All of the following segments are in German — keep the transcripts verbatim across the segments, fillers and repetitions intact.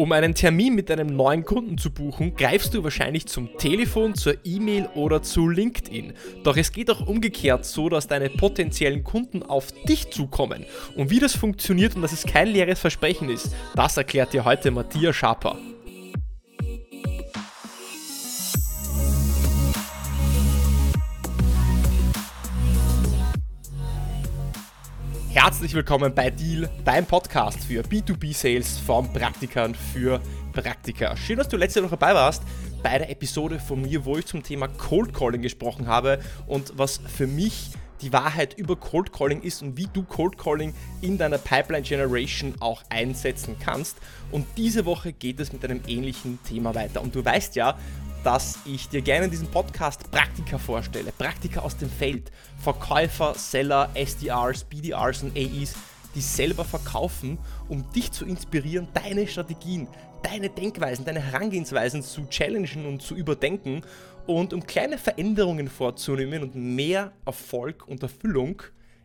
Um einen Termin mit einem neuen Kunden zu buchen, greifst du wahrscheinlich zum Telefon, zur E-Mail oder zu LinkedIn. Doch es geht auch umgekehrt so, dass deine potenziellen Kunden auf dich zukommen. Und wie das funktioniert und dass es kein leeres Versprechen ist, das erklärt dir heute Matthias Schaper. Herzlich willkommen bei Deal, deinem Podcast für B zwei B Sales von Praktikern für Praktika. Schön, dass du letzte Woche dabei warst bei der Episode von mir, wo ich zum Thema Cold Calling gesprochen habe und was für mich die Wahrheit über Cold Calling ist und wie du Cold Calling in deiner Pipeline Generation auch einsetzen kannst. Und diese Woche geht es mit einem ähnlichen Thema weiter. Und du weißt ja, dass ich dir gerne in diesem Podcast Praktiker vorstelle, Praktiker aus dem Feld, Verkäufer, Seller, S D Rs, B D Rs und A Es, die selber verkaufen, um dich zu inspirieren, deine Strategien, deine Denkweisen, deine Herangehensweisen zu challengen und zu überdenken und um kleine Veränderungen vorzunehmen und mehr Erfolg und Erfüllung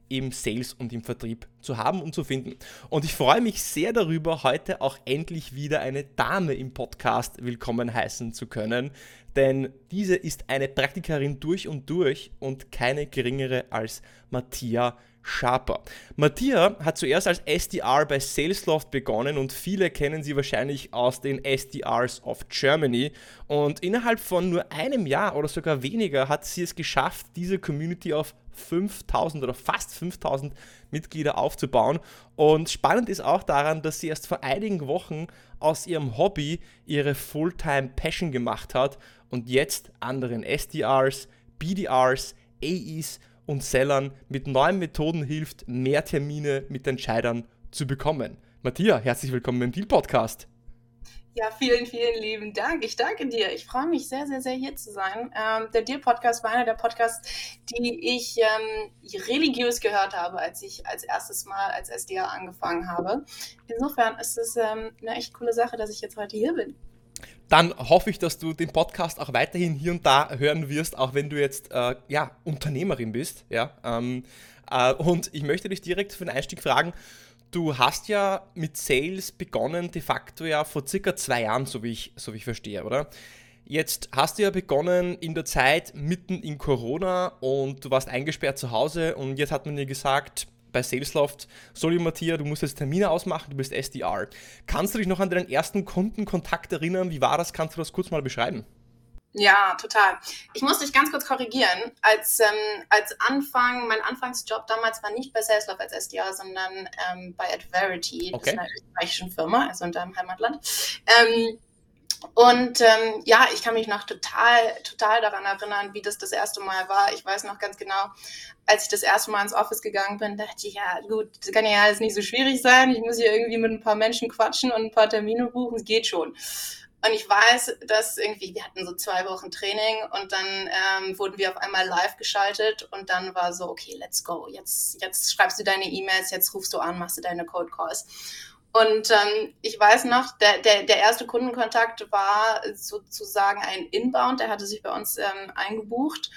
im Sales und im Vertrieb zu haben und zu finden. Und ich freue mich sehr darüber, heute auch endlich wieder eine Dame im Podcast willkommen heißen zu können, denn diese ist eine Praktikerin durch und durch und keine geringere als Matthias Schaper. Matthias hat zuerst als S D R bei Salesloft begonnen und viele kennen sie wahrscheinlich aus den S D Rs of Germany. Und innerhalb von nur einem Jahr oder sogar weniger hat sie es geschafft, diese Community auf fünftausend oder fast fünftausend Mitglieder aufzubauen. Und spannend ist auch daran, dass sie erst vor einigen Wochen aus ihrem Hobby ihre Fulltime-Passion gemacht hat und jetzt anderen S D Rs, B D Rs, A Es und Sellern mit neuen Methoden hilft, mehr Termine mit Entscheidern zu bekommen. Matthias, herzlich willkommen im Deal-Podcast. Ja, vielen, vielen lieben Dank. Ich danke dir. Ich freue mich sehr, sehr, sehr, hier zu sein. Ähm, der Deal-Podcast war einer der Podcasts, die ich ähm, religiös gehört habe, als ich als erstes Mal als S D R angefangen habe. Insofern ist es ähm, eine echt coole Sache, dass ich jetzt heute hier bin. Dann hoffe ich, dass du den Podcast auch weiterhin hier und da hören wirst, auch wenn du jetzt äh, ja, Unternehmerin bist. Ja? Ähm, äh, und ich möchte dich direkt für den Einstieg fragen, du hast ja mit Sales begonnen, de facto ja vor circa zwei Jahren, so wie ich, so wie ich verstehe, oder? Jetzt hast du ja begonnen in der Zeit mitten in Corona und du warst eingesperrt zu Hause und jetzt hat man dir gesagt, bei Salesloft, sorry Matthias, du musst jetzt Termine ausmachen, du bist S D R. Kannst du dich noch an deinen ersten Kundenkontakt erinnern? Wie war das? Kannst du das kurz mal beschreiben? Ja, total. Ich muss dich ganz kurz korrigieren. Als, ähm, als Anfang, mein Anfangsjob damals war nicht bei Salesloft als S D R, sondern ähm, bei Adverity, okay. Das ist eine österreichische Firma, also in deinem Heimatland. Ähm, Und ähm, ja, ich kann mich noch total, total daran erinnern, wie das das erste Mal war. Ich weiß noch ganz genau, als ich das erste Mal ins Office gegangen bin, dachte ich, ja gut, das kann ja alles nicht so schwierig sein. Ich muss hier irgendwie mit ein paar Menschen quatschen und ein paar Termine buchen, es geht schon. Und ich weiß, dass irgendwie, wir hatten so zwei Wochen Training und dann ähm, wurden wir auf einmal live geschaltet und dann war so, okay, let's go. Jetzt, jetzt schreibst du deine E-Mails, jetzt rufst du an, machst du deine Cold Calls. Und ähm, ich weiß noch, der, der, der erste Kundenkontakt war sozusagen ein Inbound, der hatte sich bei uns ähm, eingebucht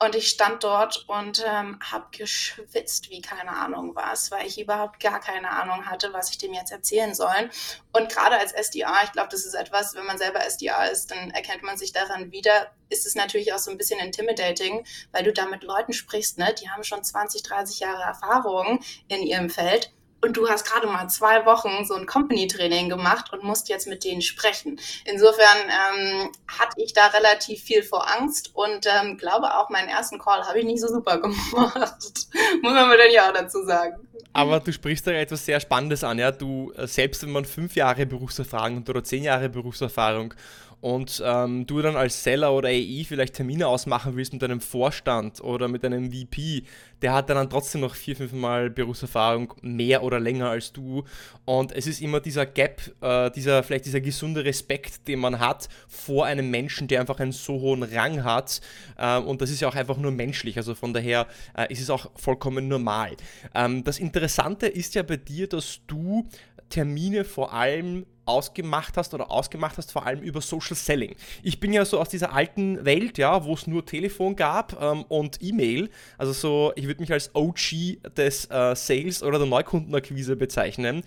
und ich stand dort und ähm, habe geschwitzt wie keine Ahnung was, weil ich überhaupt gar keine Ahnung hatte, was ich dem jetzt erzählen soll. Und gerade als S D R, ich glaube, das ist etwas, wenn man selber S D R ist, dann erkennt man sich daran wieder, ist es natürlich auch so ein bisschen intimidating, weil du da mit Leuten sprichst, ne? Die haben schon zwanzig, dreißig Jahre Erfahrung in ihrem Feld. Und du hast gerade mal zwei Wochen so ein Company-Training gemacht und musst jetzt mit denen sprechen. Insofern ähm, hatte ich da relativ viel vor Angst und ähm, glaube auch, meinen ersten Call habe ich nicht so super gemacht. Muss man mir dann ja auch dazu sagen. Aber du sprichst da etwas sehr Spannendes an. Ja? Du, selbst wenn man fünf Jahre Berufserfahrung oder zehn Jahre Berufserfahrung und ähm, du dann als Seller oder A E vielleicht Termine ausmachen willst mit deinem Vorstand oder mit einem V P, der hat dann trotzdem noch vier, fünf Mal Berufserfahrung mehr oder länger als du und es ist immer dieser Gap, äh, dieser vielleicht dieser gesunde Respekt, den man hat vor einem Menschen, der einfach einen so hohen Rang hat äh, und das ist ja auch einfach nur menschlich, also von daher äh, ist es auch vollkommen normal. Ähm, das Interessante ist ja bei dir, dass du Termine vor allem ausgemacht hast oder ausgemacht hast, vor allem über Social Selling. Ich bin ja so aus dieser alten Welt, ja, wo es nur Telefon gab ähm, und E-Mail, also so, ich würde mich als O G des äh, Sales oder der Neukundenakquise bezeichnen.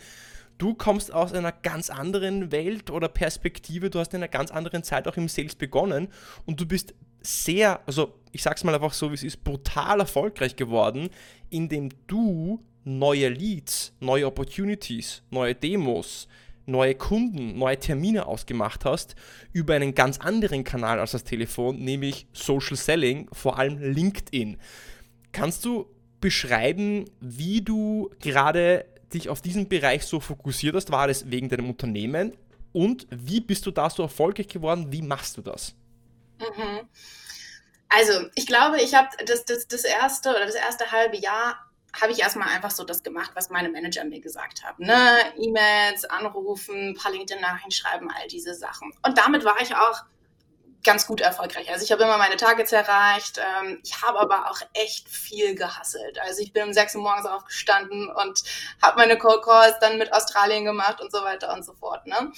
du kommst aus einer ganz anderen Welt oder Perspektive, du hast in einer ganz anderen Zeit auch im Sales begonnen und du bist sehr, also ich sag's mal einfach so, wie es ist, brutal erfolgreich geworden, indem du neue Leads, neue Opportunities, neue Demos, neue Kunden, neue Termine ausgemacht hast über einen ganz anderen Kanal als das Telefon, nämlich Social Selling, vor allem LinkedIn. Kannst du beschreiben, wie du gerade dich auf diesen Bereich so fokussiert hast? War das wegen deinem Unternehmen? Und wie bist du da so erfolgreich geworden? Wie machst du das? Mhm. Also ich glaube, ich habe das, das, das erste oder das erste halbe Jahr habe ich erstmal einfach so das gemacht, was meine Manager mir gesagt haben. Ne? E-Mails, anrufen, paar LinkedIn-Nachrichten schreiben, all diese Sachen. Und damit war ich auch ganz gut erfolgreich. Also ich habe immer meine Targets erreicht. Ähm, ich habe aber auch echt viel gehustelt. Also ich bin um sechs Uhr morgens aufgestanden und habe meine Cold Calls dann mit Australien gemacht und so weiter und so fort. Ne?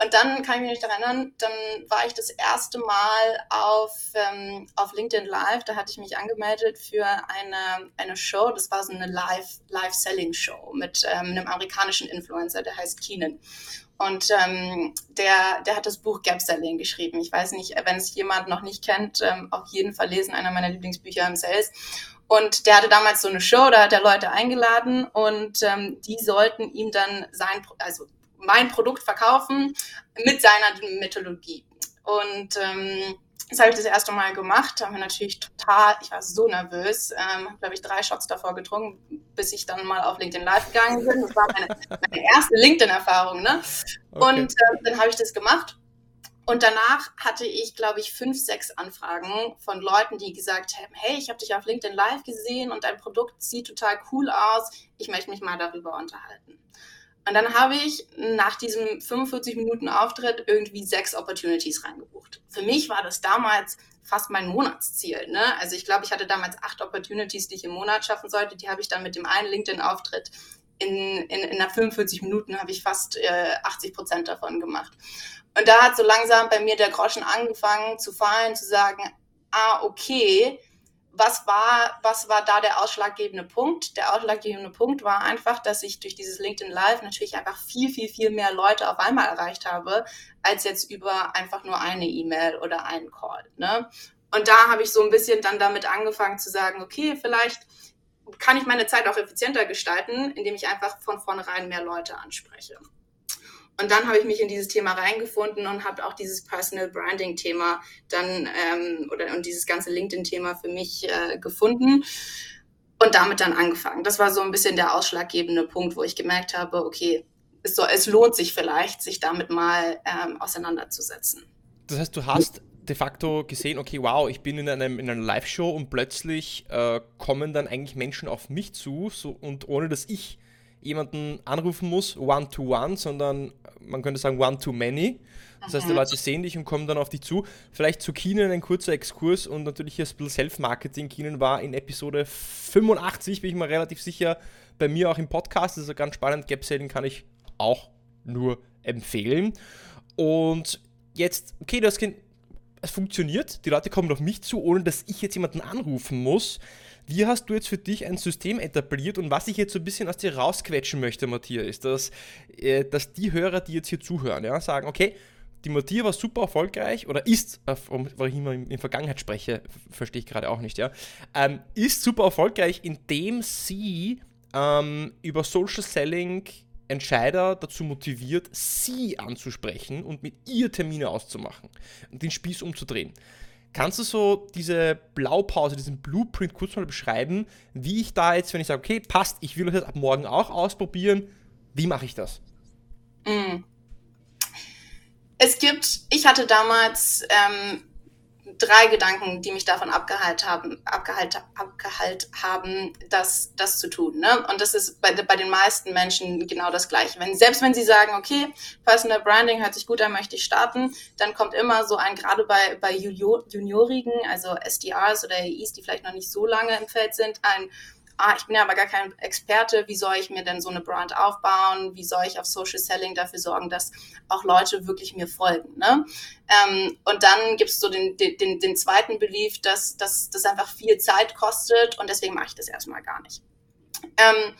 Und dann kann ich mich nicht daran erinnern, dann war ich das erste Mal auf, ähm, auf LinkedIn Live, da hatte ich mich angemeldet für eine, eine Show, das war so eine Live, Live-Selling-Show mit ähm, einem amerikanischen Influencer, der heißt Keenan. Und ähm, der, der hat das Buch Gap Selling geschrieben. Ich weiß nicht, wenn es jemand noch nicht kennt, ähm, auf jeden Fall lesen, einer meiner Lieblingsbücher im Sales. Und der hatte damals so eine Show, da hat er Leute eingeladen und ähm, die sollten ihm dann sein, also mein Produkt verkaufen mit seiner Methodologie. Und ähm, das habe ich das erste Mal gemacht, haben wir natürlich total, ich war so nervös, ähm, habe, glaube ich, drei Shots davor getrunken, bis ich dann mal auf LinkedIn Live gegangen bin. Das war meine, meine erste LinkedIn-Erfahrung, ne? Okay. Und äh, dann habe ich das gemacht. Und danach hatte ich, glaube ich, fünf, sechs Anfragen von Leuten, die gesagt haben, hey, ich habe dich auf LinkedIn Live gesehen und dein Produkt sieht total cool aus, ich möchte mich mal darüber unterhalten. Und dann habe ich nach diesem fünfundvierzig Minuten Auftritt irgendwie sechs Opportunities reingebucht. Für mich war das damals fast mein Monatsziel. Ne? Also ich glaube, ich hatte damals acht Opportunities, die ich im Monat schaffen sollte. Die habe ich dann mit dem einen LinkedIn-Auftritt in, in, in nach fünfundvierzig Minuten habe ich fast äh, achtzig Prozent davon gemacht. Und da hat so langsam bei mir der Groschen angefangen zu fallen, zu sagen, ah, okay, Was war, was war da der ausschlaggebende Punkt? Der ausschlaggebende Punkt war einfach, dass ich durch dieses LinkedIn Live natürlich einfach viel, viel, viel mehr Leute auf einmal erreicht habe, als jetzt über einfach nur eine E-Mail oder einen Call. Ne? Und da habe ich so ein bisschen dann damit angefangen zu sagen, okay, vielleicht kann ich meine Zeit auch effizienter gestalten, indem ich einfach von vornherein mehr Leute anspreche. Und dann habe ich mich in dieses Thema reingefunden und habe auch dieses Personal Branding Thema dann ähm, oder und dieses ganze LinkedIn Thema für mich äh, gefunden und damit dann angefangen. Das war so ein bisschen der ausschlaggebende Punkt, wo ich gemerkt habe, okay, es, soll, es lohnt sich vielleicht, sich damit mal ähm, auseinanderzusetzen. Das heißt, du hast de facto gesehen, okay, wow, ich bin in, einem, in einer Live-Show und plötzlich äh, kommen dann eigentlich Menschen auf mich zu so, und ohne dass ich jemanden anrufen muss, one-to-one, sondern man könnte sagen one-to-many. Das heißt, die Leute sehen dich und kommen dann auf dich zu. Vielleicht zu Keenan ein kurzer Exkurs und natürlich hier ein bisschen Self-Marketing. Keenan war in Episode fünfundachtzig, bin ich mal relativ sicher, bei mir auch im Podcast. Das ist ja ganz spannend. Gap Selling kann ich auch nur empfehlen. Und jetzt, okay, das Kind, es funktioniert. Die Leute kommen auf mich zu, ohne dass ich jetzt jemanden anrufen muss. Wie hast du jetzt für dich ein System etabliert und was ich jetzt so ein bisschen aus dir rausquetschen möchte, Matthias, ist, dass, äh, dass die Hörer, die jetzt hier zuhören, ja, sagen, okay, die Matthias war super erfolgreich oder ist, äh, weil ich immer in, in Vergangenheit spreche, verstehe ich gerade auch nicht, ja, ähm, ist super erfolgreich, indem sie ähm, über Social Selling Entscheider dazu motiviert, sie anzusprechen und mit ihr Termine auszumachen und den Spieß umzudrehen. Kannst du so diese Blaupause, diesen Blueprint kurz mal beschreiben, wie ich da jetzt, wenn ich sage, okay, passt, ich will das jetzt ab morgen auch ausprobieren, wie mache ich das? Es gibt, ich hatte damals ähm, drei Gedanken, die mich davon abgehalten haben, abgehalten, abgehalten haben das, das zu tun. Ne? Und das ist bei, bei den meisten Menschen genau das Gleiche. Wenn, selbst wenn sie sagen, okay, Personal Branding hört sich gut an, möchte ich starten, dann kommt immer so ein, gerade bei, bei Junior, Juniorigen, also S D Rs oder E Is, die vielleicht noch nicht so lange im Feld sind, ein, ah, ich bin ja aber gar kein Experte, wie soll ich mir denn so eine Brand aufbauen, wie soll ich auf Social Selling dafür sorgen, dass auch Leute wirklich mir folgen, ne? Ähm, und dann gibt es so den, den, den zweiten Belief, dass das einfach viel Zeit kostet und deswegen mache ich das erstmal gar nicht. Ähm,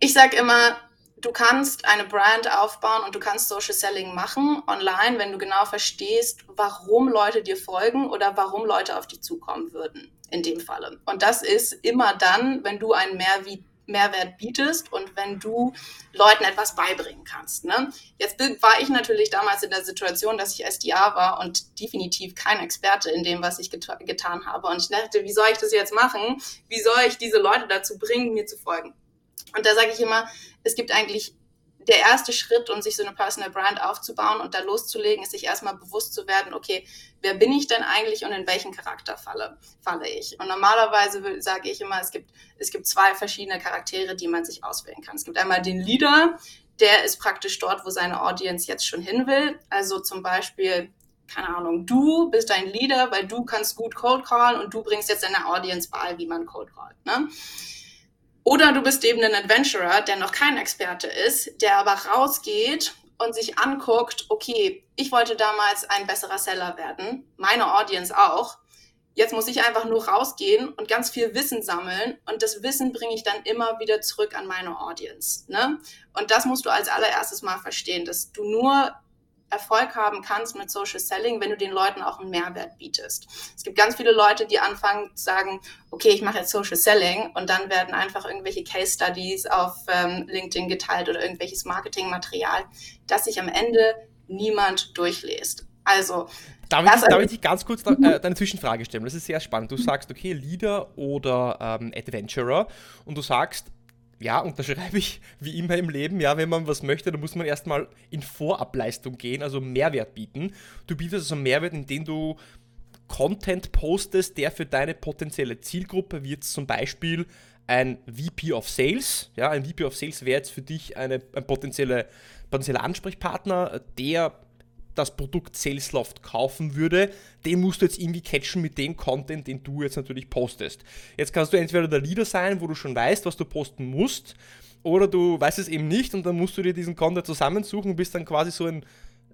ich sage immer, du kannst eine Brand aufbauen und du kannst Social Selling machen online, wenn du genau verstehst, warum Leute dir folgen oder warum Leute auf dich zukommen würden in dem Falle. Und das ist immer dann, wenn du einen Mehrwert Mehrwert bietest und wenn du Leuten etwas beibringen kannst. Ne? Jetzt war ich natürlich damals in der Situation, dass ich S D A war und definitiv kein Experte in dem, was ich get- getan habe. Und ich dachte, wie soll ich das jetzt machen? Wie soll ich diese Leute dazu bringen, mir zu folgen? Und da sage ich immer, es gibt eigentlich der erste Schritt, um sich so eine Personal Brand aufzubauen und da loszulegen, ist sich erstmal bewusst zu werden, okay, wer bin ich denn eigentlich und in welchen Charakter falle, falle ich? Und normalerweise sage ich immer, es gibt, es gibt zwei verschiedene Charaktere, die man sich auswählen kann. Es gibt einmal den Leader, der ist praktisch dort, wo seine Audience jetzt schon hin will. Also zum Beispiel, keine Ahnung, du bist ein Leader, weil du kannst gut Cold Callen und du bringst jetzt deiner Audience bei, wie man Cold Callt, ne? Oder du bist eben ein Adventurer, der noch kein Experte ist, der aber rausgeht und sich anguckt, okay, ich wollte damals ein besserer Seller werden, meine Audience auch. Jetzt muss ich einfach nur rausgehen und ganz viel Wissen sammeln und das Wissen bringe ich dann immer wieder zurück an meine Audience. Ne? Und das musst du als allererstes mal verstehen, dass du nur Erfolg haben kannst mit Social Selling, wenn du den Leuten auch einen Mehrwert bietest. Es gibt ganz viele Leute, die anfangen zu sagen, okay, ich mache jetzt Social Selling und dann werden einfach irgendwelche Case Studies auf ähm, LinkedIn geteilt oder irgendwelches Marketingmaterial, das sich am Ende niemand durchliest. Also Darf ich, darf ich dich ganz kurz da, äh, deine Zwischenfrage stellen? Das ist sehr spannend. Du sagst, okay, Leader oder ähm, Adventurer und du sagst, ja, unterschreibe ich wie immer im Leben, ja, wenn man was möchte, dann muss man erstmal in Vorableistung gehen, also Mehrwert bieten. Du bietest also Mehrwert, indem du Content postest, der für deine potenzielle Zielgruppe, wie jetzt zum Beispiel ein V P of Sales, ja, ein V P of Sales wäre jetzt für dich eine, ein potenzieller potenzieller Ansprechpartner, der das Produkt Salesloft kaufen würde, den musst du jetzt irgendwie catchen mit dem Content, den du jetzt natürlich postest. Jetzt kannst du entweder der Leader sein, wo du schon weißt, was du posten musst, oder du weißt es eben nicht und dann musst du dir diesen Content zusammensuchen und bist dann quasi so ein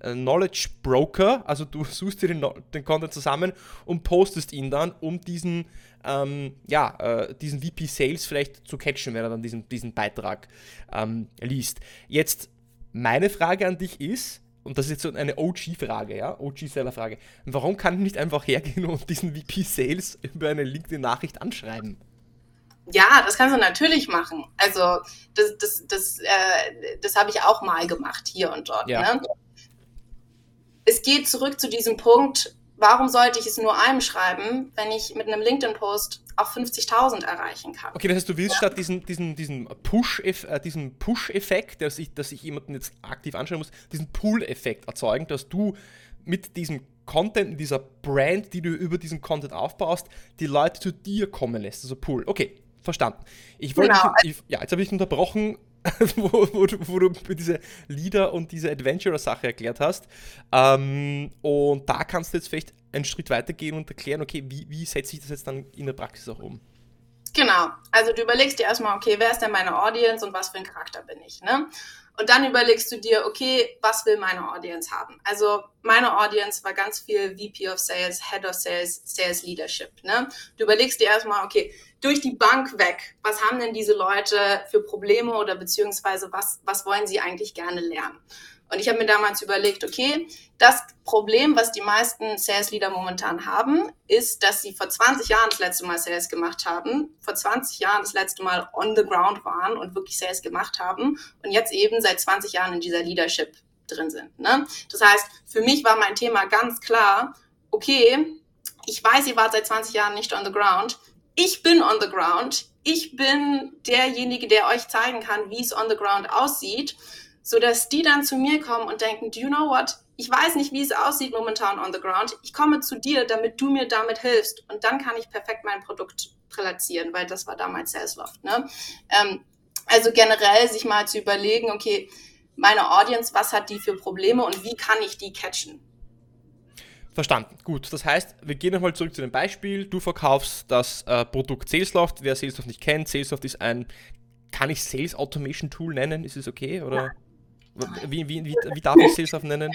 Knowledge Broker, also du suchst dir den, den Content zusammen und postest ihn dann, um diesen, ähm, ja, äh, diesen V P Sales vielleicht zu catchen, wenn er dann diesen, diesen Beitrag ähm, liest. Jetzt meine Frage an dich ist, und das ist jetzt so eine O G-Frage, ja, O G-Seller-Frage. Warum kann ich nicht einfach hergehen und diesen V P Sales über eine LinkedIn-Nachricht anschreiben? Ja, das kannst du natürlich machen. Also das, das, das, äh, das habe ich auch mal gemacht hier und dort. Ja. Ne? Es geht zurück zu diesem Punkt, warum sollte ich es nur einem schreiben, wenn ich mit einem LinkedIn-Post auch fünfzigtausend erreichen kann? Okay, das heißt, du willst statt diesen, diesen, diesen, Push, äh, diesen Push-Effekt, dass ich, dass ich jemanden jetzt aktiv anschreiben muss, diesen Pull-Effekt erzeugen, dass du mit diesem Content, dieser Brand, die du über diesen Content aufbaust, die Leute zu dir kommen lässt, also Pull. Okay, verstanden. Ich wollte, genau. ich, ja, jetzt habe ich unterbrochen, wo, wo, du, wo du diese Leader und diese Adventurer-Sache erklärt hast. Ähm, und da kannst du jetzt vielleicht einen Schritt weitergehen und erklären, okay, wie, wie setze ich das jetzt dann in der Praxis auch um? Genau. Also du überlegst dir erstmal, okay, wer ist denn meine Audience und was für ein Charakter bin ich, ne? Und dann überlegst du dir, okay, was will meine Audience haben? Also meine Audience war ganz viel V P of Sales, Head of Sales, Sales Leadership, ne? Du überlegst dir erstmal, okay, durch die Bank weg, was haben denn diese Leute für Probleme oder beziehungsweise was, was wollen sie eigentlich gerne lernen? Und ich habe mir damals überlegt, okay, das Problem, was die meisten Sales Leader momentan haben, ist, dass sie vor zwanzig Jahren das letzte Mal Sales gemacht haben, vor zwanzig Jahren das letzte Mal on the ground waren und wirklich Sales gemacht haben und jetzt eben seit zwanzig Jahren in dieser Leadership drin sind. Ne? Das heißt, für mich war mein Thema ganz klar, okay, ich weiß, ihr wart seit zwanzig Jahren nicht on the ground, ich bin on the ground, ich bin derjenige, der euch zeigen kann, wie es on the ground aussieht, so dass die dann zu mir kommen und denken, do you know what, ich weiß nicht, wie es aussieht momentan on the ground, ich komme zu dir, damit du mir damit hilfst und dann kann ich perfekt mein Produkt platzieren, weil das war damals Salesloft. Ne? Ähm, also generell sich mal zu überlegen, okay, meine Audience, was hat die für Probleme und wie kann ich die catchen? Verstanden. Gut, das heißt, wir gehen nochmal zurück zu dem Beispiel, du verkaufst das äh, Produkt Salesloft, wer Salesloft nicht kennt, Salesloft ist ein, kann ich Sales Automation Tool nennen, ist es okay oder? Ja. Wie, wie, wie, wie darf ich Salesloft nennen?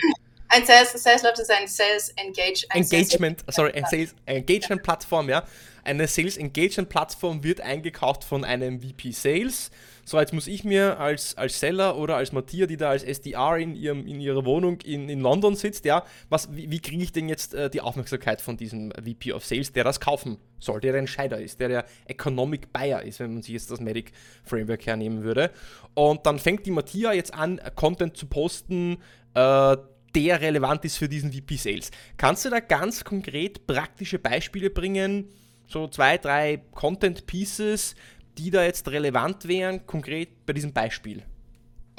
Ein Sales, Salesloft ist ein Sales Engage, ein Engagement, Sales, sorry, ein Sales Engagement Plattform, ja. Eine Sales Engagement Plattform wird eingekauft von einem V P Sales. So, jetzt muss ich mir als, als Seller oder als Matthias, die da als S D R in, ihrem, in ihrer Wohnung in, in London sitzt, ja, was, wie, wie kriege ich denn jetzt äh, die Aufmerksamkeit von diesem V P of Sales, der das kaufen soll, der ein Entscheider ist, der der Economic Buyer ist, wenn man sich jetzt das Medic Framework hernehmen würde. Und dann fängt die Matthias jetzt an, Content zu posten, äh, der relevant ist für diesen V P Sales. Kannst du da ganz konkret praktische Beispiele bringen, so zwei, drei Content Pieces, die da jetzt relevant wären, konkret bei diesem Beispiel?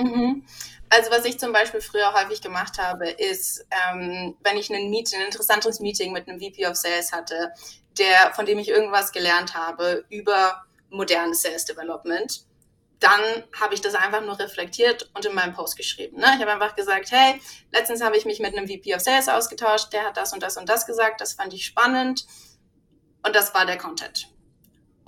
Mhm. Also was ich zum Beispiel früher häufig gemacht habe, ist, ähm, wenn ich einen Meeting, ein interessantes Meeting mit einem V P of Sales hatte, der, von dem ich irgendwas gelernt habe über modernes Sales Development, dann habe ich das einfach nur reflektiert und in meinem Post geschrieben. Ne? Ich habe einfach gesagt, hey, letztens habe ich mich mit einem V P of Sales ausgetauscht, der hat das und das und das gesagt, das fand ich spannend und das war der Content.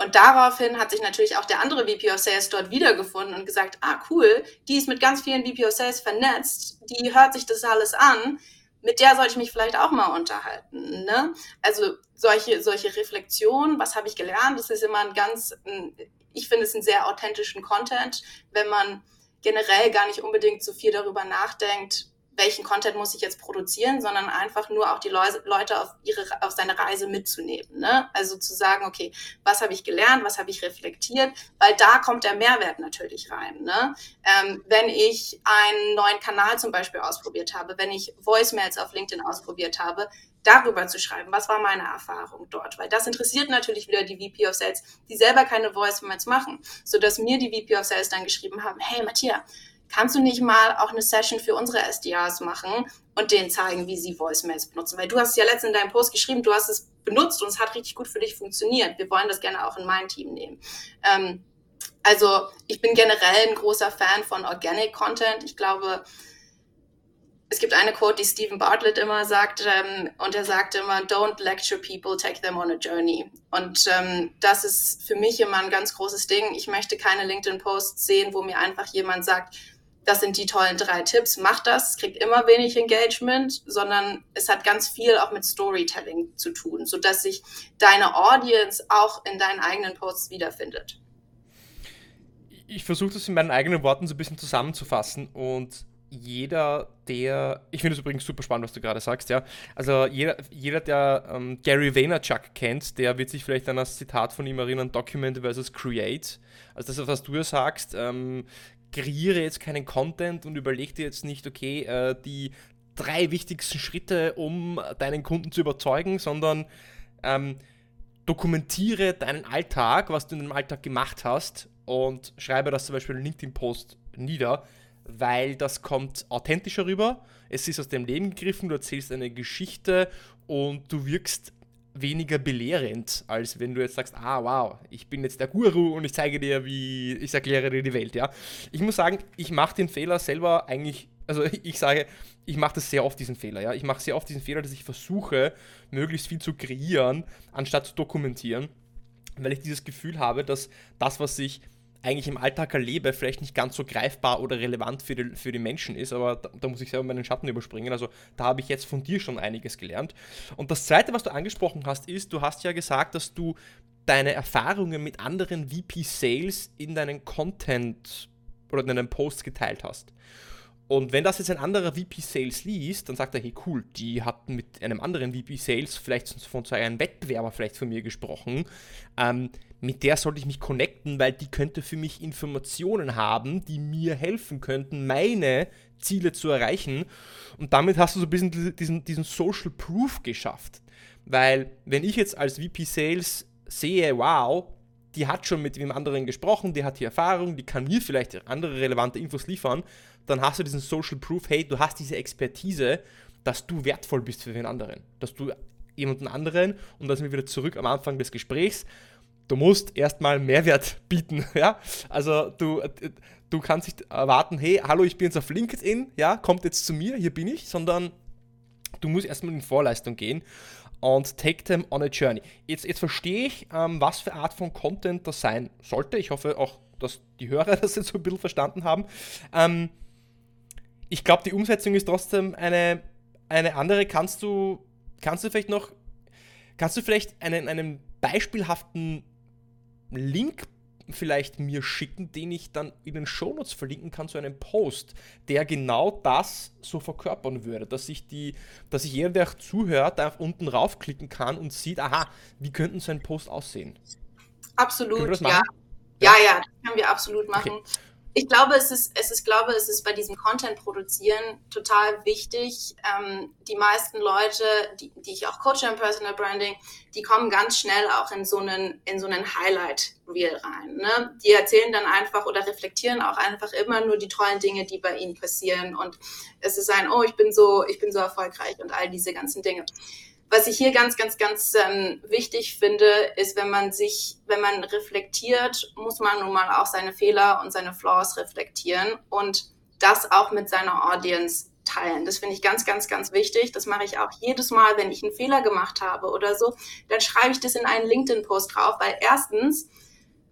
Und daraufhin hat sich natürlich auch der andere V P of Sales dort wiedergefunden und gesagt, ah cool, die ist mit ganz vielen V P of Sales vernetzt, die hört sich das alles an, mit der sollte ich mich vielleicht auch mal unterhalten. Ne? Also solche, solche Reflexionen, was habe ich gelernt, das ist immer ein ganz, ein, ich finde es einen sehr authentischen Content, wenn man generell gar nicht unbedingt so viel darüber nachdenkt, welchen Content muss ich jetzt produzieren, sondern einfach nur auch die Leute auf ihre, auf seine Reise mitzunehmen. Ne? Also zu sagen, okay, was habe ich gelernt, was habe ich reflektiert, weil da kommt der Mehrwert natürlich rein. Ne? Ähm, wenn ich einen neuen Kanal zum Beispiel ausprobiert habe, wenn ich Voicemails auf LinkedIn ausprobiert habe, darüber zu schreiben, was war meine Erfahrung dort, weil das interessiert natürlich wieder die V P of Sales, die selber keine Voicemails machen, sodass mir die V P of Sales dann geschrieben haben, hey Matthias, kannst du nicht mal auch eine Session für unsere S D Rs machen und denen zeigen, wie sie Voicemails benutzen? Weil du hast ja letztens in deinem Post geschrieben, du hast es benutzt und es hat richtig gut für dich funktioniert. Wir wollen das gerne auch in mein Team nehmen. Ähm, also ich bin generell ein großer Fan von Organic Content. Ich glaube, es gibt eine Quote, die Stephen Bartlett immer sagt, ähm, und er sagt immer, don't lecture people, take them on a journey. Und ähm, das ist für mich immer ein ganz großes Ding. Ich möchte keine LinkedIn-Posts sehen, wo mir einfach jemand sagt, das sind die tollen drei Tipps, macht das, kriegt immer wenig Engagement, sondern es hat ganz viel auch mit Storytelling zu tun, sodass sich deine Audience auch in deinen eigenen Posts wiederfindet. Ich versuche das in meinen eigenen Worten so ein bisschen zusammenzufassen und jeder, der, ich finde es übrigens super spannend, was du gerade sagst, ja, also jeder, jeder der ähm, Gary Vaynerchuk kennt, der wird sich vielleicht an das Zitat von ihm erinnern, Document versus Create, also das, was du ja sagst, ähm, kreiere jetzt keinen Content und überleg dir jetzt nicht, okay, äh, die drei wichtigsten Schritte, um deinen Kunden zu überzeugen, sondern ähm, dokumentiere deinen Alltag, was du in deinem Alltag gemacht hast und schreibe das zum Beispiel in LinkedIn-Post nieder, weil das kommt authentischer rüber, es ist aus dem Leben gegriffen, du erzählst eine Geschichte und du wirkst weniger belehrend, als wenn du jetzt sagst, ah wow, ich bin jetzt der Guru und ich zeige dir, wie, ich erkläre dir die Welt, ja. Ich muss sagen, ich mache den Fehler selber eigentlich, also ich sage, ich mache das sehr oft diesen Fehler, ja. Ich mache sehr oft diesen Fehler, dass ich versuche, möglichst viel zu kreieren, anstatt zu dokumentieren, weil ich dieses Gefühl habe, dass das, was ich eigentlich im Alltag erlebe, vielleicht nicht ganz so greifbar oder relevant für die, für die Menschen ist, aber da, da muss ich selber meinen Schatten überspringen, also da habe ich jetzt von dir schon einiges gelernt. Und das Zweite, was du angesprochen hast, ist, du hast ja gesagt, dass du deine Erfahrungen mit anderen V P Sales in deinen Content oder in deinen Posts geteilt hast. Und wenn das jetzt ein anderer V P Sales liest, dann sagt er, hey cool, die hat mit einem anderen V P Sales, vielleicht von so einem Wettbewerber vielleicht von mir gesprochen, ähm, mit der sollte ich mich connecten, weil die könnte für mich Informationen haben, die mir helfen könnten, meine Ziele zu erreichen. Und damit hast du so ein bisschen diesen, diesen Social Proof geschafft. Weil wenn ich jetzt als V P Sales sehe, wow, die hat schon mit dem anderen gesprochen, die hat die Erfahrung, die kann mir vielleicht andere relevante Infos liefern, dann hast du diesen Social Proof, hey, du hast diese Expertise, dass du wertvoll bist für den anderen. Dass du jemanden anderen, und da sind wir wieder zurück am Anfang des Gesprächs, du musst erstmal Mehrwert bieten, ja, also du, du kannst nicht erwarten, hey, hallo, ich bin jetzt auf LinkedIn, ja, kommt jetzt zu mir, hier bin ich, sondern du musst erstmal in Vorleistung gehen und take them on a journey. Jetzt, jetzt verstehe ich, ähm, was für Art von Content das sein sollte, ich hoffe auch, dass die Hörer das jetzt so ein bisschen verstanden haben. Ähm, ich glaube, die Umsetzung ist trotzdem eine, eine andere. Kannst du, kannst du vielleicht noch, kannst du vielleicht einen, einen beispielhaften Link vielleicht mir schicken, den ich dann in den Shownotes verlinken kann zu einem Post, der genau das so verkörpern würde, dass ich die, dass ich jeder, der auch zuhört, da unten raufklicken kann und sieht, aha, wie könnten so ein Post aussehen? Absolut, ja. ja. Ja, ja, das können wir absolut machen. Okay. Ich glaube, es ist, es ist, glaube, es ist bei diesem Content-Produzieren total wichtig. Ähm, die meisten Leute, die, die ich auch coache im Personal Branding, die kommen ganz schnell auch in so einen, in so einen Highlight-Reel rein, ne? Die erzählen dann einfach oder reflektieren auch einfach immer nur die tollen Dinge, die bei ihnen passieren. Und es ist ein, oh, ich bin so, ich bin so erfolgreich und all diese ganzen Dinge. Was ich hier ganz, ganz, ganz ähm, wichtig finde, ist, wenn man sich, wenn man reflektiert, muss man nun mal auch seine Fehler und seine Flaws reflektieren und das auch mit seiner Audience teilen. Das finde ich ganz, ganz, ganz wichtig. Das mache ich auch jedes Mal, wenn ich einen Fehler gemacht habe oder so, dann schreibe ich das in einen LinkedIn-Post drauf, weil erstens